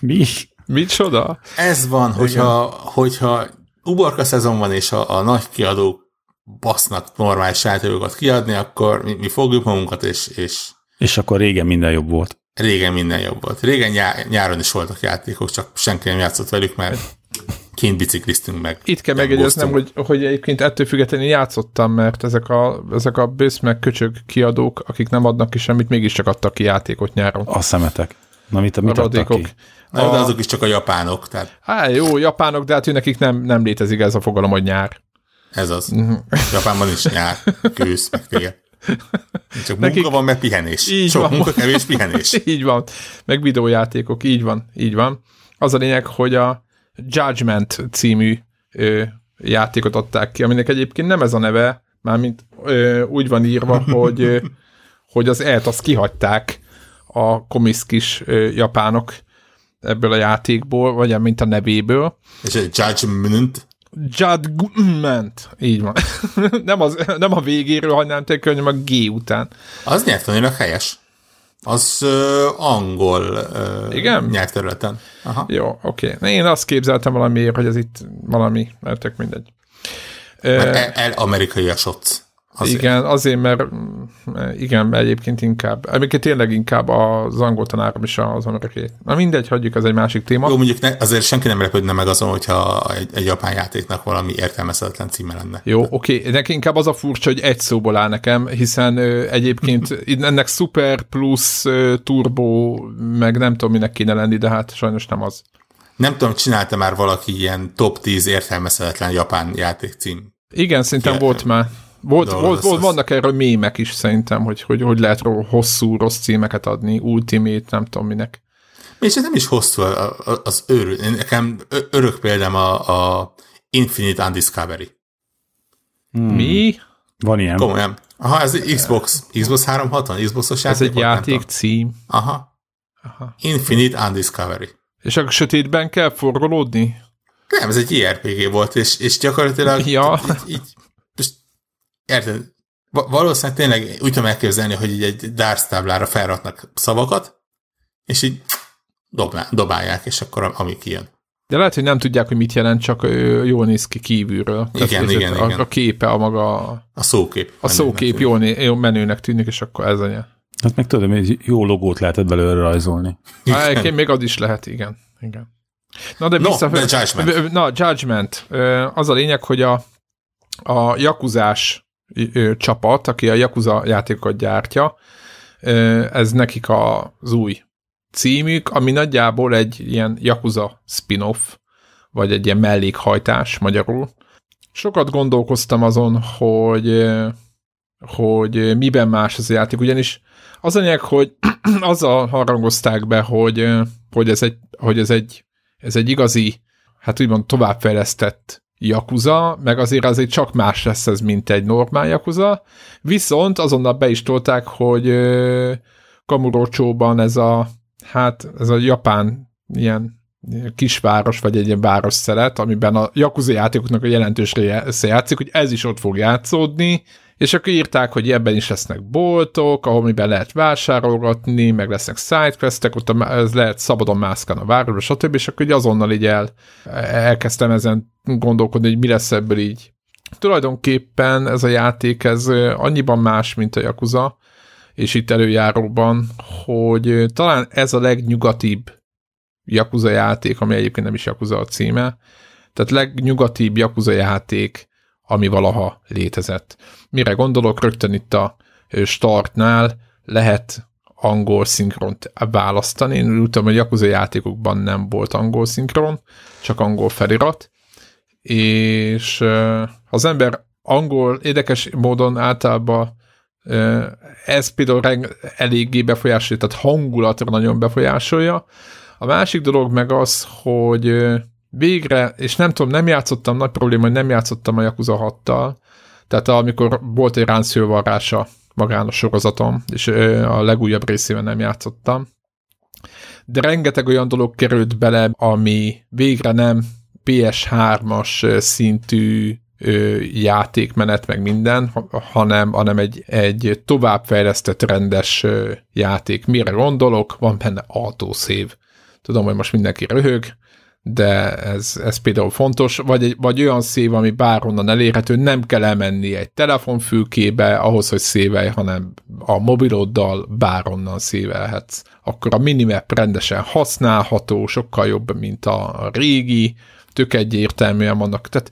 Mi? Micsoda? Ez van, hogyha uborka szezon van, és a nagy kiadók basznak normális játékokat kiadni, akkor mi fogjuk magunkat, és akkor régen minden jobb volt. Régen nyáron is voltak játékok, csak senki nem játszott velük, mert kint bicikliztünk meg. Itt kell megjegyeznem, hogy egyébként ettől függetlenül játszottam, mert ezek a bősz meg köcsög kiadók, akik nem adnak ki semmit, mégiscsak adtak ki játékot nyáron. A szemetek. Na, mit adtak ki? Na, de azok is csak a japánok. Tehát... Há, jó, japánok, de hát nekik nem létezik ez a fogalom, hogy nyár. Ez az. Japánban is nyár, kősz, meg tél. Csak nekik... munka van, meg pihenés. Így sok van. Munka, kevés pihenés. Így van. Meg videójátékok, így van. Az a lényeg, hogy a Judgment című játékot adták ki, aminek egyébként nem ez a neve, mármint úgy van írva, hogy az E-t azt kihagyták, a komiszkis japánok ebből a játékból, vagy mint a nevéből. És egy Judgment. Így van. nem a végéről hagynám tényleg, hanem a G után. Az nyelvtanilag helyes. Az angol nyelvterületen. Aha. Jó, oké. Én azt képzeltem valamiért, hogy ez itt valami, mert tök mindegy. Amerikai a shot. Azért. Igen, azért, mert igen, egyébként inkább az angol tanárom is az amerikai. Na mindegy, hagyjuk, ez egy másik téma. Jó, mondjuk azért senki nem repődne meg azon, hogyha egy japán játéknak valami értelmezhetetlen címe lenne. Jó, oké. Nekem inkább az a furcsa, hogy egy szóból áll nekem, hiszen egyébként ennek szuper plusz turbo, meg nem tudom, minek kéne lenni, de hát sajnos nem az. Nem tudom, csinálta már valaki ilyen top 10 értelmezhetetlen japán játékcím? Igen, szerintem volt már. Volt, vannak erről mémek is szerintem, hogy lehet hosszú, rossz címeket adni, Ultimate, nem tudom minek. És ez nem is hosszú, az őrül. Nekem örök példám a Infinite Undiscovery. Mi? Van ilyen. Komolyan. Aha, ez egy Xbox. Xbox 360, Xboxos játék. Ez egy játék cím. Aha. Aha. Infinite Undiscovery. És a sötétben kell forgolódni? Nem, ez egy JRPG volt, és gyakorlatilag ja. így, érted, valószínűleg tényleg úgy tudom elképzelni, hogy így egy darts táblára felraknak szavakat, és így dobálják, és akkor ami kijön. De lehet, hogy nem tudják, hogy mit jelent, csak jól néz ki kívülről. Igen. A képe, a maga... A szókép. A szókép jól menőnek tűnik, és akkor ez anya. Hát meg tudom, hogy jó logót lehetett belőle rajzolni. Hát, még az is lehet, igen. Na, de Judgment. Na, Judgment. Az a lényeg, hogy a jakuzás csapat, aki a jakuza játékokat gyártja, ez nekik az új címük, ami nagyjából egy ilyen jakuza spin-off, vagy egy ilyen mellékhajtás magyarul. Sokat gondolkoztam azon, hogy miben más az a játék, ugyanis az a lényeg, hogy azzal harangozták be, hogy ez egy igazi, hát úgymond továbbfejlesztett jakuza, meg azért csak más lesz ez, mint egy normál jakuza, viszont azonnal be is tolták, hogy Kamurocho-ban ez a japán ilyen kisváros, vagy egy ilyen város szelet, amiben a jakuza játékoknak a jelentős része játszik, hogy ez is ott fog játszódni, és akkor írták, hogy ebben is lesznek boltok, ahol miben lehet vásárolgatni, meg lesznek sidequestek, ott ez lehet szabadon mászkálni a városba, stb. És akkor így azonnal így elkezdtem ezen gondolkodni, hogy mi lesz ebből így. Tulajdonképpen ez a játék, ez annyiban más, mint a jakuza, és itt előjáróban, hogy talán ez a legnyugatibb jakuza játék, ami egyébként nem is jakuza a címe, tehát legnyugatibb jakuza játék, ami valaha létezett. Mire gondolok, rögtön itt a startnál lehet angol szinkront választani. Én úgy tudom, hogy jakuza játékokban nem volt angol szinkron, csak angol felirat, és az ember angol érdekes módon általában ez például eléggé befolyásolja, tehát hangulatra nagyon befolyásolja. A másik dolog meg az, hogy végre, és nem tudom, nem játszottam a Yakuza 6-tal, tehát amikor volt egy ráncfővarrása magán a sorozatom, és a legújabb részében nem játszottam, de rengeteg olyan dolog került bele, ami végre nem PS3-as szintű játékmenet, meg minden, hanem egy továbbfejlesztett rendes játék. Mire gondolok? Van benne autosave. Tudom, hogy most mindenki röhög, de ez például fontos, vagy olyan szév, ami bárhonnan elérhető, nem kell elmenni egy telefonfülkébe ahhoz, hogy szévelj, hanem a mobiloddal bárhonnan szévelhetsz. Akkor a minimap rendesen használható, sokkal jobb, mint a régi, tök egyértelműen vannak. Tehát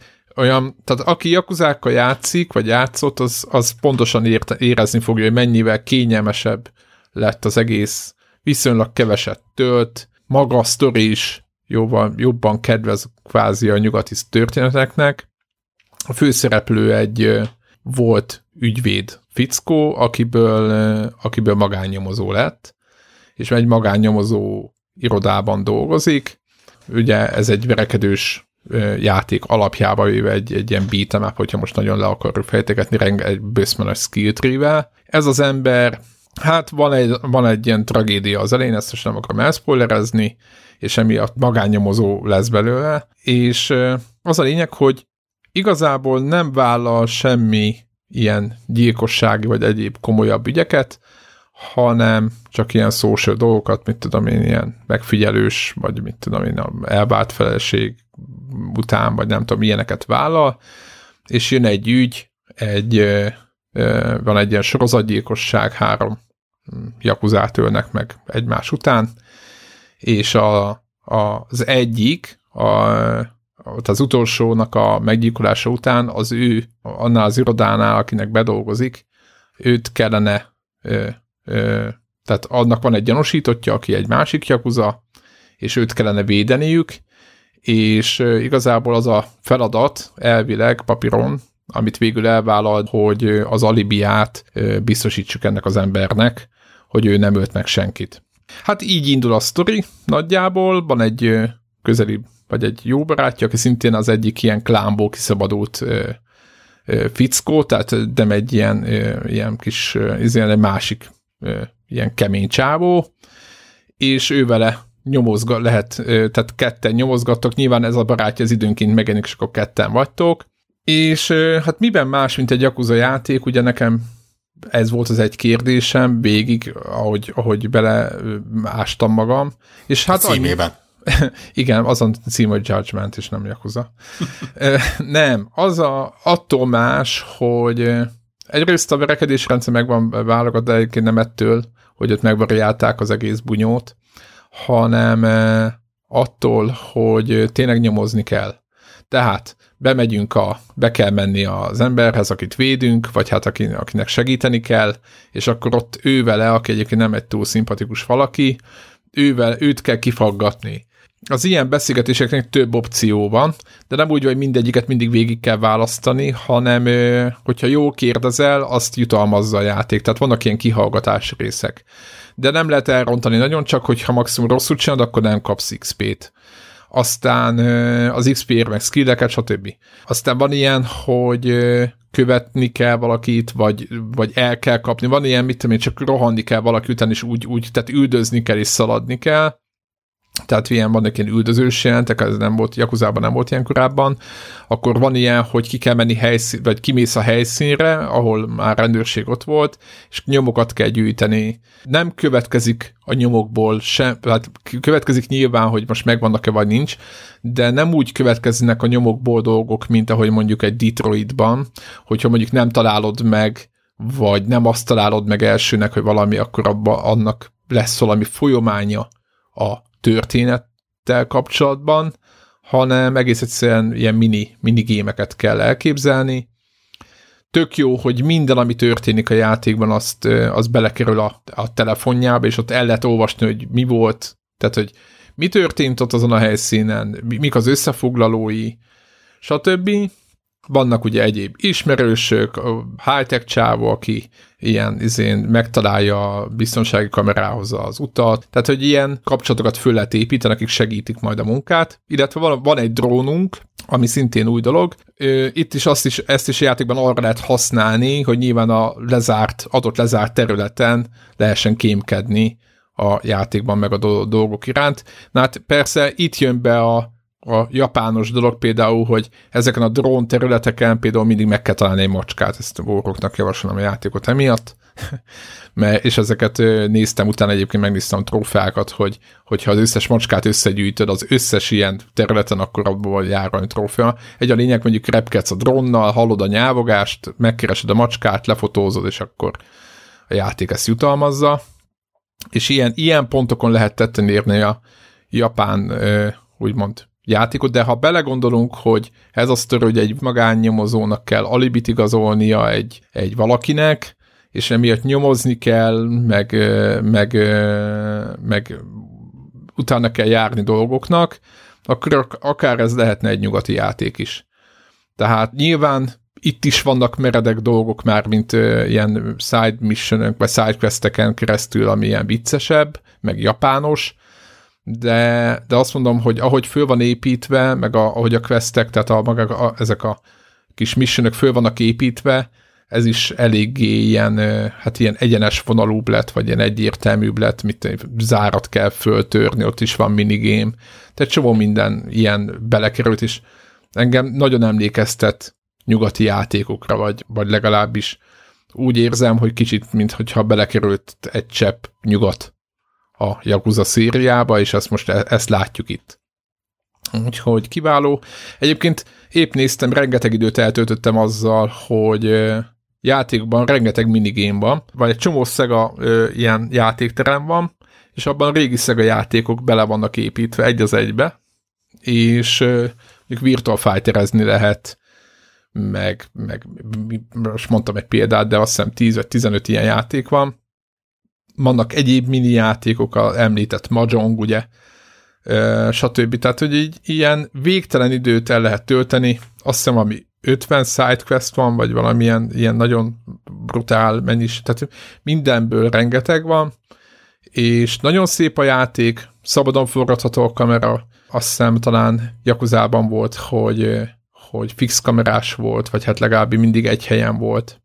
aki jakuzákkal játszik, vagy játszott, az pontosan érezni fogja, hogy mennyivel kényelmesebb lett az egész, viszonylag keveset tölt, maga a sztori is jobban kedvez kvázi a nyugati történeteknek. A főszereplő egy volt ügyvéd fickó, akiből magánnyomozó lett, és egy magánnyomozó irodában dolgozik. Ugye ez egy verekedős játék alapjába véve egy ilyen beat'em up, hogyha most nagyon le akarjuk fejtegetni, egy böszmenes skill tree-vel. Ez az ember, hát van egy ilyen tragédia az elején, ezt most nem akarom elszpoilerezni, és emiatt magánnyomozó lesz belőle, és az a lényeg, hogy igazából nem vállal semmi ilyen gyilkossági vagy egyéb komolyabb ügyeket, hanem csak ilyen social dolgokat, mit tudom én, ilyen megfigyelős, vagy mit tudom én, elvált feleség után, vagy nem tudom, ilyeneket vállal, és jön egy ügy, van egy ilyen sorozatgyilkosság, 3 jakuzát ölnek meg egymás után, és az egyik, az utolsónak a meggyilkolása után az ő, annál az irodánál, akinek bedolgozik, őt kellene, tehát annak van egy gyanúsítottja, aki egy másik jakuza, és őt kellene védeniük, és igazából az a feladat elvileg papíron, amit végül elvállal, hogy az alibiát biztosítsuk ennek az embernek, hogy ő nem ölt meg senkit. Hát így indul a sztori, nagyjából van egy közeli, vagy egy jó barátja, aki szintén az egyik ilyen klánból kiszabadult fickó, tehát nem egy ilyen kis, egy másik ilyen kemény csávó, és ő vele nyomozgat, lehet, tehát ketten nyomozgattok, nyilván ez a barátja az időnként megjelenik, és akkor ketten vagytok, és hát miben más, mint egy Yakuza játék, ugye nekem ez volt az egy kérdésem végig, ahogy beleástam magam. És hát a címében. Igen, az a cím, hogy Judgment, és nem Yakuza. Nem, az attól más, hogy egyrészt a verekedésrendszer meg van válogatva, de egyébként nem ettől, hogy ott megvariálták az egész bunyót, hanem attól, hogy tényleg nyomozni kell. Tehát be kell menni az emberhez, akit védünk, vagy hát akinek segíteni kell, és akkor ott ő vele, aki egyébként nem egy túl szimpatikus valaki, őt kell kifaggatni. Az ilyen beszélgetéseknek több opció van, de nem úgy, hogy mindegyiket mindig végig kell választani, hanem hogyha jól kérdezel, azt jutalmazza a játék. Tehát vannak ilyen kihallgatás részek. De nem lehet elrontani nagyon, csak hogyha maximum rosszul csinálod, akkor nem kapsz XP-t. Aztán az XP-ért meg skilleket, stb. Aztán van ilyen, hogy követni kell valakit, vagy el kell kapni. Van ilyen, csak rohanni kell valaki után, és úgy, tehát üldözni kell, és szaladni kell. Tehát vannak ilyen üldözős jelentek, ez nem volt, Yakuzában nem volt ilyen korábban. Akkor van ilyen, hogy ki kell menni vagy kimész a helyszínre, ahol már rendőrség ott volt, és nyomokat kell gyűjteni. Nem következik a nyomokból sem, hát következik nyilván, hogy most megvannak-e vagy nincs, de nem úgy következnek a nyomokból dolgok, mint ahogy mondjuk egy Detroitban, hogyha mondjuk nem találod meg, vagy nem azt találod meg elsőnek, hogy valami, akkor annak lesz valami folyamánya a történettel kapcsolatban, hanem egész egyszerűen ilyen mini gémeket kell elképzelni. Tök jó, hogy minden, ami történik a játékban, az belekerül a telefonjába, és ott el lehet olvasni, hogy mi volt, tehát, hogy mi történt ott azon a helyszínen, mik az összefoglalói, stb. Vannak ugye egyéb ismerősök, a high-tech csávó, aki ilyen megtalálja a biztonsági kamerához az utat, tehát hogy ilyen kapcsolatokat föl lehet építeni, akik segítik majd a munkát, illetve van egy drónunk, ami szintén új dolog. Itt is ezt is a játékban arra lehet használni, hogy nyilván a adott lezárt területen lehessen kémkedni a játékban meg a dolgok iránt. Na hát persze itt jön be a japános dolog például, hogy ezeken a drón területeken például mindig meg kell találni egy macskát, ezt orroknak javaslom a játékot emiatt, és ezeket néztem, utána egyébként megnéztem a trófeákat, hogyha az összes macskát összegyűjtöd az összes ilyen területen, akkor abból jár a trófea. Egy a lényeg, mondjuk repkedsz a drónnal, hallod a nyávogást, megkeresed a macskát, lefotózod, és akkor a játék ezt jutalmazza, és ilyen pontokon lehet tetten érni a japán úgymond játékot, de ha belegondolunk, hogy ez az törő, hogy egy magánnyomozónak kell alibit igazolnia egy valakinek, és emiatt nyomozni kell, meg utána kell járni dolgoknak, akkor akár ez lehetne egy nyugati játék is. Tehát nyilván itt is vannak meredek dolgok már, mint ilyen side missionök, vagy side questeken keresztül, ami ilyen viccesebb, meg japános, de azt mondom, hogy ahogy föl van építve, meg ahogy a questek, tehát ezek a kis missionök föl vannak építve, ez is eléggé ilyen egyenes vonalúbb lett, vagy ilyen egyértelműbb lett, zárat kell föltörni, ott is van minigame, tehát csomó minden ilyen belekerült, és engem nagyon emlékeztet nyugati játékokra, vagy legalábbis úgy érzem, hogy kicsit, mintha belekerült egy csepp nyugat a Yakuza szériába, és ezt látjuk itt. Úgyhogy kiváló. Egyébként épp néztem, rengeteg időt eltöltöttem azzal, hogy játékban rengeteg minigame van, vagy egy csomó Sega ilyen játékterem van, és abban régi Sega játékok bele vannak építve egy az egybe, és mondjuk Virtual Fighterezni lehet, meg most mondtam egy példát, de azt hiszem 10 vagy 15 ilyen játék van. Vannak egyéb mini játékok, említett Mahjong, ugye, stb. Tehát, hogy így ilyen végtelen időt el lehet tölteni, azt hiszem, ami 50 sidequest van, vagy valamilyen ilyen nagyon brutál mennyiség, tehát mindenből rengeteg van, és nagyon szép a játék, szabadon forgatható a kamera, azt hiszem talán Yakuzában volt, hogy hogy fix kamerás volt, vagy hát legalább mindig egy helyen volt.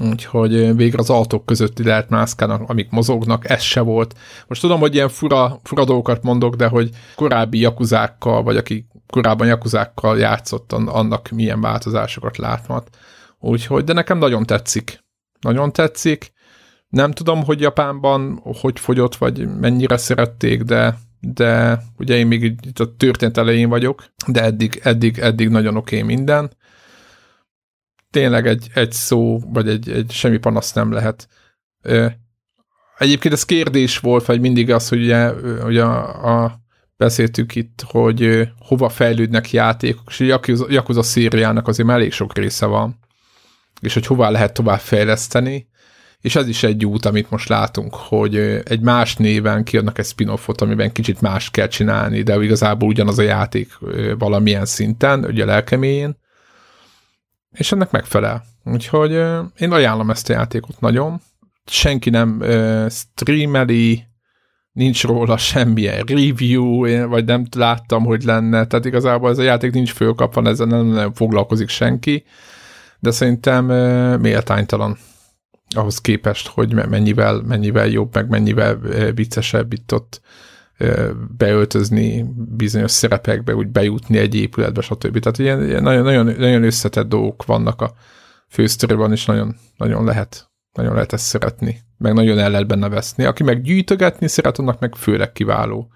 Úgyhogy végre az autók közötti lehet mászkálnak, amik mozognak, ez se volt. Most tudom, hogy ilyen fura dolgokat mondok, de hogy korábbi jakuzákkal, vagy aki korábban jakuzákkal játszott, annak milyen változásokat láthat. Úgyhogy, de nekem nagyon tetszik. Nagyon tetszik. Nem tudom, hogy Japánban hogy fogyott, vagy mennyire szerették, de ugye én még itt a történet elején vagyok, de eddig nagyon oké minden. Tényleg egy szó, vagy egy semmi panasz nem lehet. Egyébként ez kérdés volt, vagy mindig az, hogy ugye beszéltük itt, hogy hova fejlődnek játékok, és a Yakuza szériának azért elég sok része van, és hogy hová lehet továbbfejleszteni, és ez is egy út, amit most látunk, hogy egy más néven kiadnak egy spin-offot, amiben kicsit más kell csinálni, de igazából ugyanaz a játék valamilyen szinten, ugye a lelkeméjén, és ennek megfelel. Úgyhogy én ajánlom ezt a játékot nagyon. Senki nem streameli, nincs róla semmilyen review, vagy nem láttam, hogy lenne. Tehát igazából ez a játék nincs fölkapva, ezzel nem foglalkozik senki, de szerintem méltánytalan ahhoz képest, hogy mennyivel jobb, meg mennyivel viccesebb itt-ott beöltözni bizonyos szerepekbe, úgy bejutni egy épületbe, stb. Tehát ilyen nagyon összetett dolgok vannak a fősztoriban, és nagyon lehet ezt szeretni. Meg nagyon el lehet benne veszni. Aki meg gyűjtögetni szeret, annak meg főleg kiváló.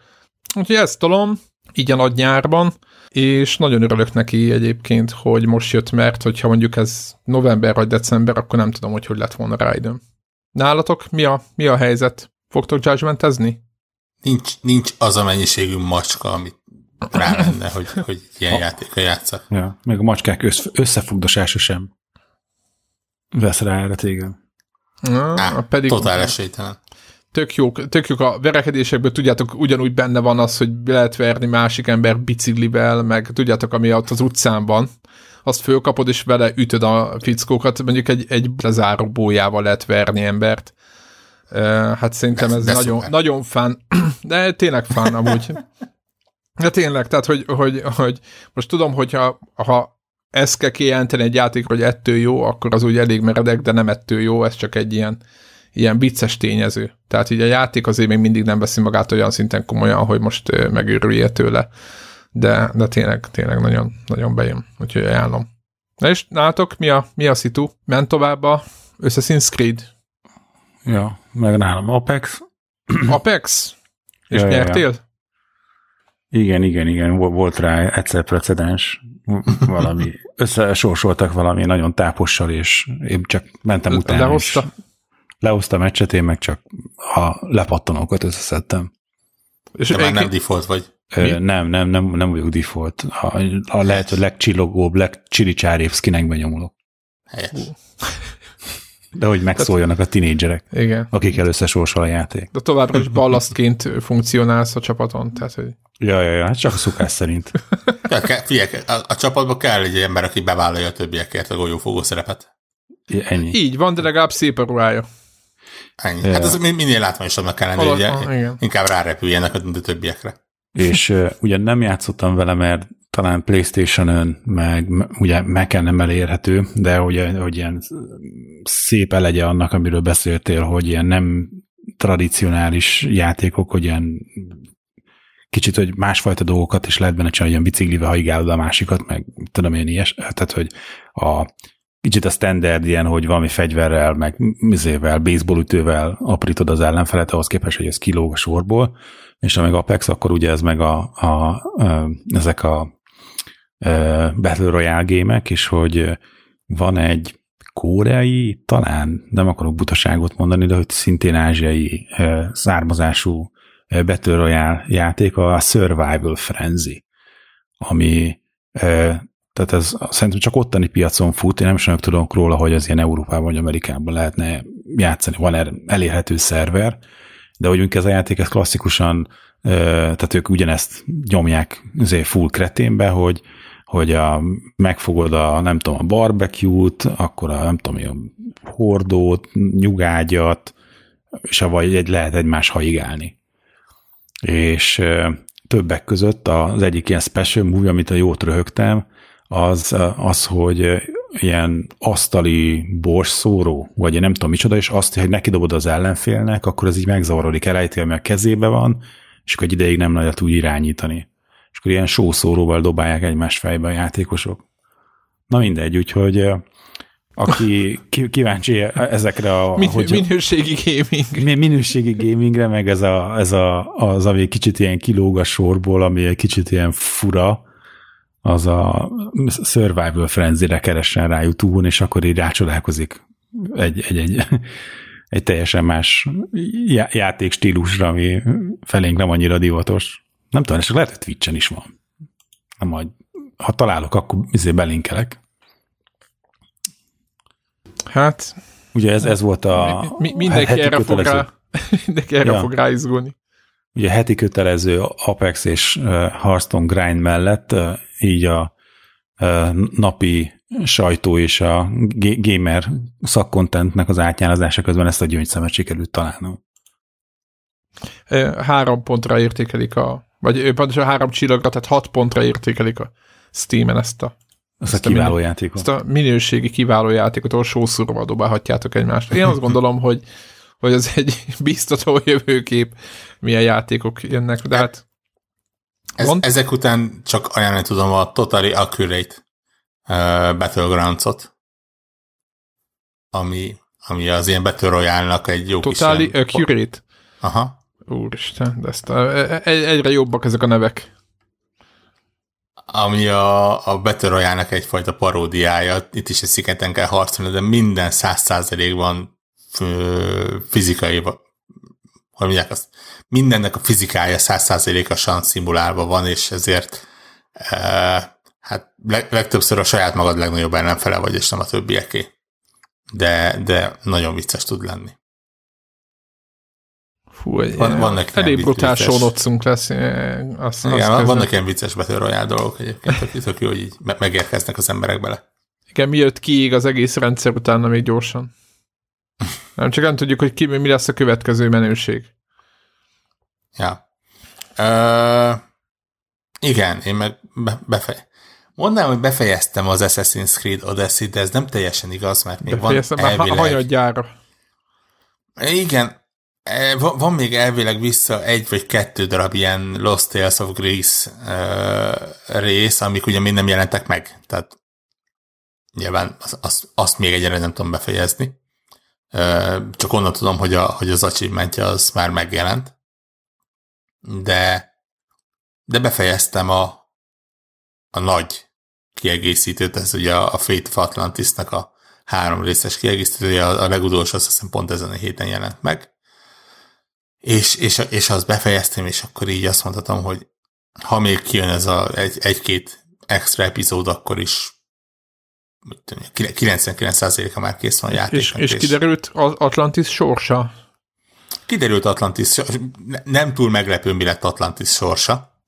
Úgyhogy ezt tolom, így a nagy nyárban, és nagyon örülök neki egyébként, hogy most jött, mert hogyha mondjuk ez november vagy december, akkor nem tudom, hogy lett volna rá időm. Nálatok mi a helyzet? Fogtok judgmentezni? Nincs az a mennyiségű macska, amit rá lenne, hogy ilyen játéka játsszak. Ja, meg a macskák összefugdosása sem vesz rá erre téged. Pedig totál esélytelen. Tök jók a verekedésekből, tudjátok, ugyanúgy benne van az, hogy lehet verni másik ember biciklivel, meg tudjátok, ami ott az utcán van, azt fölkapod, és vele ütöd a fickókat, mondjuk egy lezáró bójával lehet verni embert. Hát szerintem ez nagyon fán, de tényleg fán amúgy. De tényleg, tehát, hogy most tudom, hogyha ezt kell kijelenteni egy játékra, hogy ettől jó, akkor az úgy elég meredek, de nem ettől jó, ez csak egy ilyen vicces tényező. Tehát így a játék azért még mindig nem veszi magát olyan szinten komolyan, hogy most megőrülje tőle, de tényleg nagyon, nagyon bejön, úgyhogy ajánlom. Na és nálatok mi a szitu? Ment tovább a Assassin's Creed? Ja, meg nálam Apex. Apex? És ja, nyertél? Ja. Igen, volt rá egyszer precedens, valami, összesorsoltak valami nagyon tápossal, és én csak mentem utána. Lehoztam meccset, én meg csak a lepattanókat összeszedtem. És már nem default vagy? Nem vagyok default. A lehet, hogy legcsillogóbb, legcsilicsárép skinekbe nyomulok. Helyes. De hogy megszóljanak a tinédzserek, akik először sorsol a játék. De továbbra is ballasztként funkcionálsz a csapaton. Tehát, hogy... Ja, csak a szokás szerint. Figyelj, a csapatban kell egy ember, aki bevállalja a többiekért a golyófogó szerepet. Ennyi. Így van, de legalább szép a ruhája. Ennyi. Ja. Hát ez minél látványosabbnak kellene, ugye, inkább rárepüljenek, mint a többiekre. És ugye nem játszottam vele, mert talán PlayStation-ön, meg ugye Mac-en nem elérhető, de ugye, hogy ilyen szép elegye annak, amiről beszéltél, hogy ilyen nem tradicionális játékok, hogy ilyen kicsit, hogy másfajta dolgokat is lehet benne csinálni, ilyen biciklivel haigálod a másikat, meg tudom én ilyes, tehát, hogy kicsit a standard ilyen, hogy valami fegyverrel, meg mizével, baseballütővel aprítod az ellenfelet, ahhoz képest, hogy ez kilóg a sorból, és ha meg Apex, akkor ugye ez meg ezek a Battle Royale gémek, és hogy van egy koreai, talán nem akarok butaságot mondani, de hogy szintén ázsiai származású Battle Royale játék, a Survival Frenzy, ami tehát ez szerintem csak ottani piacon fut, én nem is nagyon tudok róla, hogy az ilyen Európában vagy Amerikában lehetne játszani, van elérhető szerver, de hogy ez a játék, ez klasszikusan, tehát ők ugyanezt nyomják full kreténbe, hogy megfogod a, nem tudom, a barbecue-t, akkor a, nem tudom, a hordót, nyugágyat, és vagy lehet egymás haigálni. És többek között az egyik ilyen special movie, amit jót röhögtem, az, hogy ilyen asztali borszóró, vagy én nem tudom micsoda, és azt, hogy nekidobod az ellenfélnek, akkor ez így megzavarodik, elejti, ami a kezébe van, és akkor egy ideig nem lehet úgy irányítani. És akkor ilyen sószóróval dobálják egymás fejbe a játékosok. Na mindegy, úgyhogy aki kíváncsi ezekre a... Minőségi gamingre, meg ez az, ami kicsit ilyen kilóg a sorból, ami egy kicsit ilyen fura, az a Survival Frenzy-re keressen rá YouTube-on, és akkor így rácsodálkozik egy teljesen más játékstílusra, ami felénk nem annyira divatos. Nem tudom, és lehet, hogy Twitch-en is van. Na majd, ha találok, akkor belinkelek. Hát... Ugye ez volt a... Mindenki erre fog rá, izgulni. Ugye heti kötelező Apex és Hearthstone grind mellett így a napi sajtó és a gamer szakkontentnek az átnyálazása közben ezt a gyöngyszemet sikerült találnom. 3 pontra értékelik vagy pontosan 3 csillagra, tehát 6 pontra értékelik a Steamen ezt a minőségi kiváló játékot, ahol sószúrva dobálhatjátok egymást. Én azt gondolom, hogy az egy biztató jövőkép, milyen játékok jönnek, de hát... Ezek után csak ajánlani tudom a Totally Accurate Battlegrounds-ot, ami az ilyen Battle Royale-nak egy jó Totally Accurate? Aha. Úristen, de ezt egyre jobbak ezek a nevek. Ami a Battle Royale-nak egyfajta paródiája, itt is egy szigeten kell harcolni, de minden 100%-ban fizikai, hogy mondják azt, mindennek a fizikája 100%-osan szimulálva van, és ezért hát legtöbbször a saját magad legnagyobb ellenfele vagy, és nem a többieké. De nagyon vicces tud lenni. Hú, elég brutálsó nocunk lesz. Igen, vannak ilyen vicces Battle Royale dolgok egyébként, tök jó, hogy így megérkeznek az emberek bele. Igen, miért kiég az egész rendszer utána még gyorsan. Nem, csak nem tudjuk, hogy mi lesz a következő menőség. Ja. Igen, én meg mondanám, hogy befejeztem az Assassin's Creed Odyssey-t, de ez nem teljesen igaz, mert még befejeztem, van elvileg... hanyadjára. Igen, van még elvileg vissza 1 vagy 2 darab ilyen Lost Tales of Greece rész, amik ugye még nem jelentek meg. Tehát nyilván azt még egyenre nem tudom befejezni. Csak onnan tudom, hogy az achievementje az már megjelent. De befejeztem a nagy kiegészítőt, ez ugye a Fate of Atlantis-nak a 3 részes kiegészítője, a legutolsó azt hiszem pont ezen a héten jelent meg. És azt befejeztem, és akkor így azt mondhatom, hogy ha még kijön ez egy-két extra epizód, akkor is 99%-a már kész van a játék. És kiderült Atlantis sorsa? Kiderült Atlantis sorsa. Nem túl meglepő, mi lett Atlantis sorsa.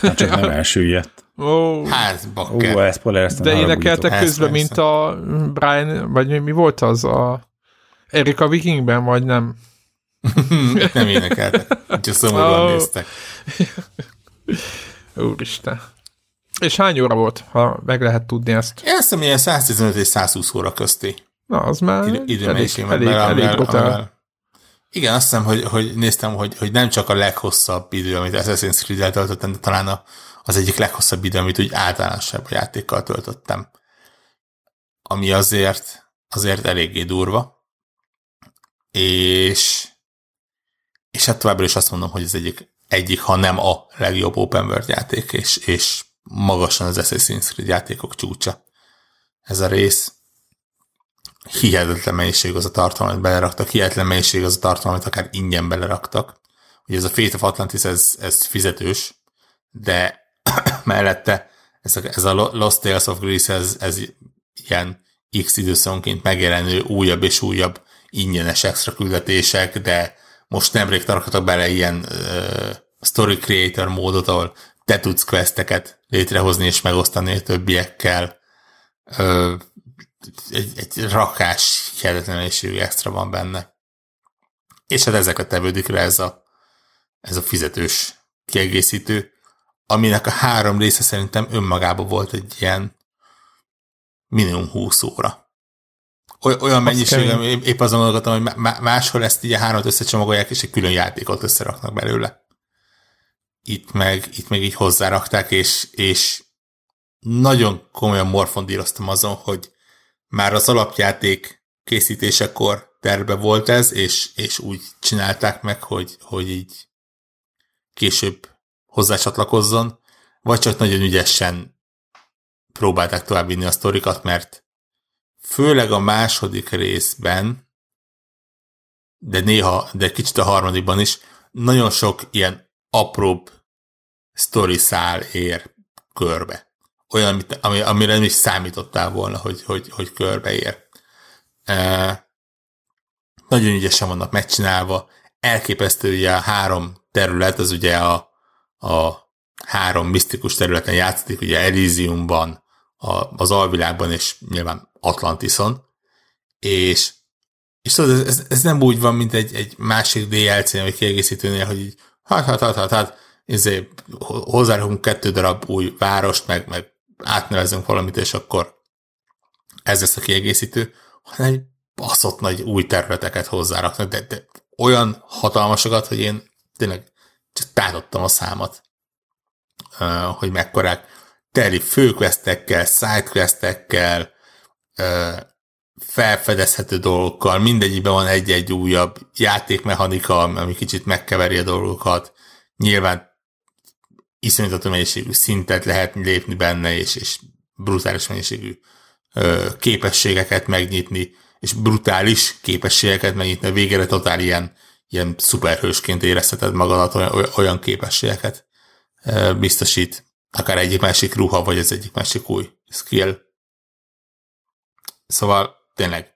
Hát csak nem elsüllyedt. Oh. Hát, bakker. De énekeltek közben, mint a Brian, vagy mi volt az? Erika Vikingben, vagy nem? Nem énekeltek. Úgyhogy szomorúan néztek. Úristen. És hány óra volt, ha meg lehet tudni ezt? Én azt hiszem, ilyen 115 és 120 óra közti. Na, az már elég brutál. Igen, azt hiszem, hogy néztem, hogy nem csak a leghosszabb idő, amit Assassin's Creed-el töltöttem, de talán az egyik leghosszabb idő, amit úgy általánosabb a játékkal töltöttem. Ami azért eléggé durva. És hát továbbra is azt mondom, hogy ez egyik, ha nem a legjobb open world játék, és magasan az Assassin's Creed játékok csúcsa. Ez a rész. Hihetetlen mennyiség az a tartalmat beleraktak, hihetetlen mennyiség az a tartalmat akár ingyen beleraktak. Ugye ez a Fate of Atlantis, ez fizetős, de mellette ez a Lost Tales of Greece, ez ilyen X időszonként megjelenő újabb és újabb ingyenes extra küldetések, de most nemrég tartottak bele ilyen story creator módot, ahol te tudsz questeket létrehozni és megosztani a többiekkel. Egy rakás hihetetlenül extra van benne. És hát ezeket tevődik rá ez a fizetős kiegészítő, aminek a 3 része szerintem önmagában volt egy ilyen minimum 20 óra. Olyan mennyiségem, épp azon gondoltam, hogy máshol ezt így a hármat összecsomagolják, és egy külön játékot összeraknak belőle. Itt meg így hozzárakták, és nagyon komolyan morfondíroztam azon, hogy már az alapjáték készítésekor terve volt ez, és úgy csinálták meg, hogy így később hozzácsatlakozzon, vagy csak nagyon ügyesen próbálták továbbvinni a sztorikat, mert főleg a második részben, de kicsit a harmadikban is, nagyon sok ilyen apróbb sztoriszál ér körbe. Olyan, amire nem is számítottál volna, hogy körbeér. Nagyon ügyesen vannak megcsinálva. Elképesztő, ugye a 3 terület, az ugye a 3 misztikus területen játszik, ugye Elysiumban, az alvilágban, és nyilván Atlantiszon, és tudod, ez nem úgy van, mint egy másik DLC-nél, vagy kiegészítőnél, hogy így, hozzárakunk 2 darab új várost, meg átnevezünk valamit, és akkor ez lesz a kiegészítő, hanem egy baszott nagy új területeket hozzáraknak, de olyan hatalmasokat, hogy én tényleg csak tátottam a számat, hogy mekkorák. Teli főquestekkel, sidequestekkel, felfedezhető dolgokkal, mindegyikben van egy-egy újabb játékmechanika, ami kicsit megkeveri a dolgokat. Nyilván iszonyítató mennyiségű szintet lehet lépni benne, és brutális mennyiségű képességeket megnyitni, és brutális képességeket megnyitni. A végére totál ilyen szuperhősként érezheted magadat, olyan képességeket biztosít. Akár egyik másik ruha, vagy az egyik másik új skill. Szóval tényleg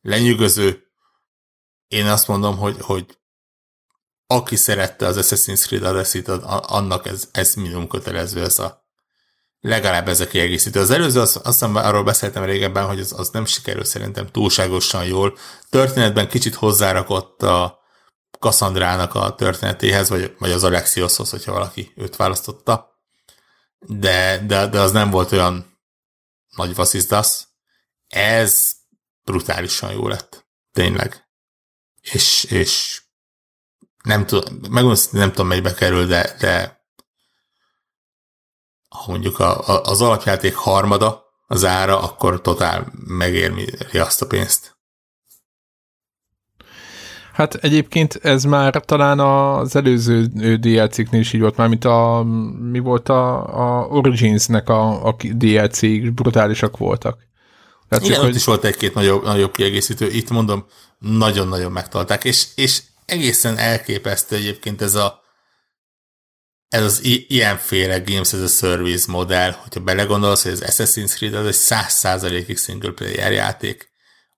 lenyűgöző. Én azt mondom, hogy aki szerette az Assassin's Creed Odyssey-t, annak ez minimum kötelező, ez a legalább ez a kiegészítő. Az előző, azt hiszem, arról beszéltem régebben, hogy az nem sikerült szerintem túlságosan jól. Történetben kicsit hozzárakott a Cassandrának a történetéhez, vagy az Alexioshoz, hogyha valaki őt választotta. De az nem volt olyan nagy vasszizdasz. Ez brutálisan jó lett. Tényleg. És nem tudom, melybe kerül, de ha mondjuk az alapjáték harmada az ára, akkor totál megéri azt a pénzt. Hát egyébként ez már talán az előző DLC-knél is így volt, mármint mi volt a Origins-nek a DLC-k, brutálisak voltak. Tehát igen, ott is volt egy-két nagyobb kiegészítő, itt mondom, nagyon-nagyon megtalálták, és egészen elképesztő egyébként ez az ilyenféle Games as a Service modell, hogyha belegondolsz, hogy az Assassin's Creed az egy 100%-ig single player játék,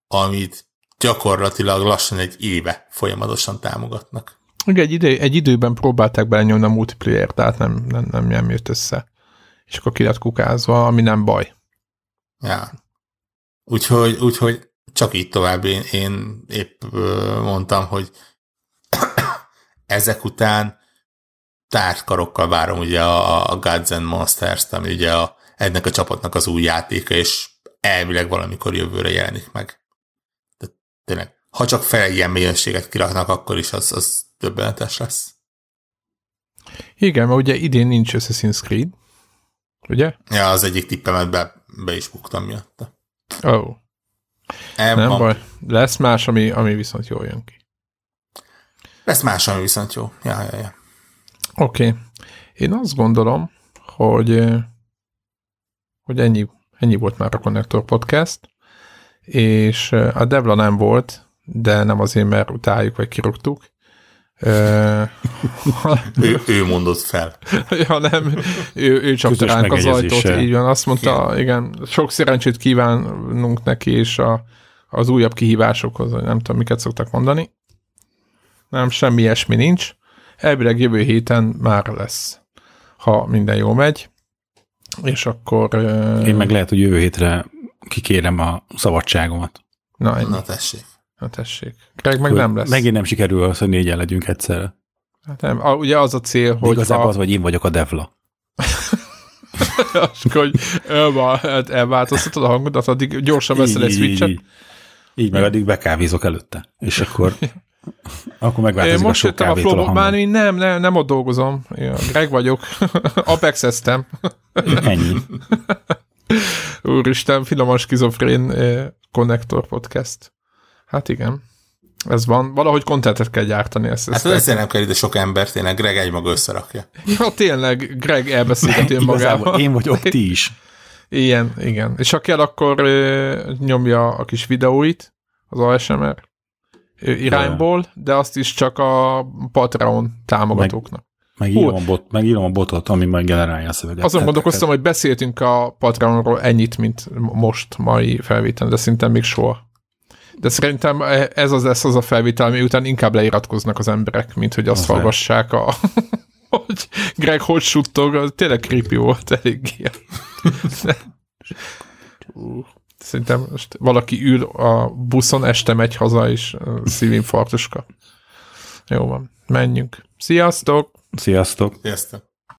amit gyakorlatilag lassan egy éve folyamatosan támogatnak. Ugye egy időben próbálták belenyomni a multiplayer, tehát nem jött össze. És akkor ki lett kukázva, ami nem baj. Ja. Úgyhogy csak így tovább. Én épp mondtam, hogy ezek után tártkarokkal várom ugye a Gods and Monsters-t, ami ugye ennek a csapatnak az új játéka, és elvileg valamikor jövőre jelenik meg. Tényleg, ha csak fel ilyen mélyönséget kiraknak, akkor is az döbbenetes lesz. Igen, mert ugye idén nincs Assassin's Creed, ugye? Ja, az egyik tippemet be is buktam miatta. Oh. Nem baj. Lesz más, ami viszont jól jön ki. Lesz más, ami viszont jó. Ja. Oké. Én azt gondolom, hogy ennyi volt már a Connector Podcast. És a Devla nem volt, de nem azért, mert utáljuk, vagy kirúgtuk. Ő mondott fel. Ja, nem, ő csapta ránk az ajtót. Így van, azt mondta, igen, sok szerencsét kívánunk neki, és az újabb kihívásokhoz, nem tudom, miket szoktak mondani. Nem, semmi ilyesmi nincs. Elvileg jövő héten már lesz, ha minden jól megy. És akkor... Én meg lehet, hogy jövő hétre kikérem a szabadságomat. Na tessék. Greg meg nem lesz. Megint nem sikerül az, hogy 4-en legyünk egyszerre. Hát nem. Ugye az a cél, hogy... Igazából az, hogy én vagyok a Devla. hogy elváltoztatod a hangodat, addig gyorsan veszel egy switchet. Így meg addig bekávézok előtte. És akkor megváltozik a sok kávétól a hangom. Már nem ott dolgozom. Ja, Greg vagyok. Apexeztem. Ennyi. Úristen, finoman skizofrén konnektor podcast. Hát igen. Ez van. Valahogy kontentet kell gyártani. Hát ezért nem kell ide sok ember, tényleg Greg egymaga összerakja. Ja, tényleg Greg elbeszélgeti önmagával. Én vagyok ti is. Ilyen, igen. És ha kell, akkor nyomja a kis videóit, az ASMR irányból, de azt is csak a Patreon támogatóknak. Megírom a botot, ami majd generálja a szöveget. Azon gondolkoztam, hogy beszéltünk a Patreonról ennyit, mint most mai felvétel, de szerintem még soha. De szerintem ez az lesz az a felvétel, miután inkább leiratkoznak az emberek, mint hogy azt hallgassák, hogy Greg hogy suttog, tényleg creepy volt eléggé. Szerintem most valaki ül a buszon, este megy haza, és szívinfarktuska. Jó van, menjünk. Sziasztok! Sziasztok! Sziasztok!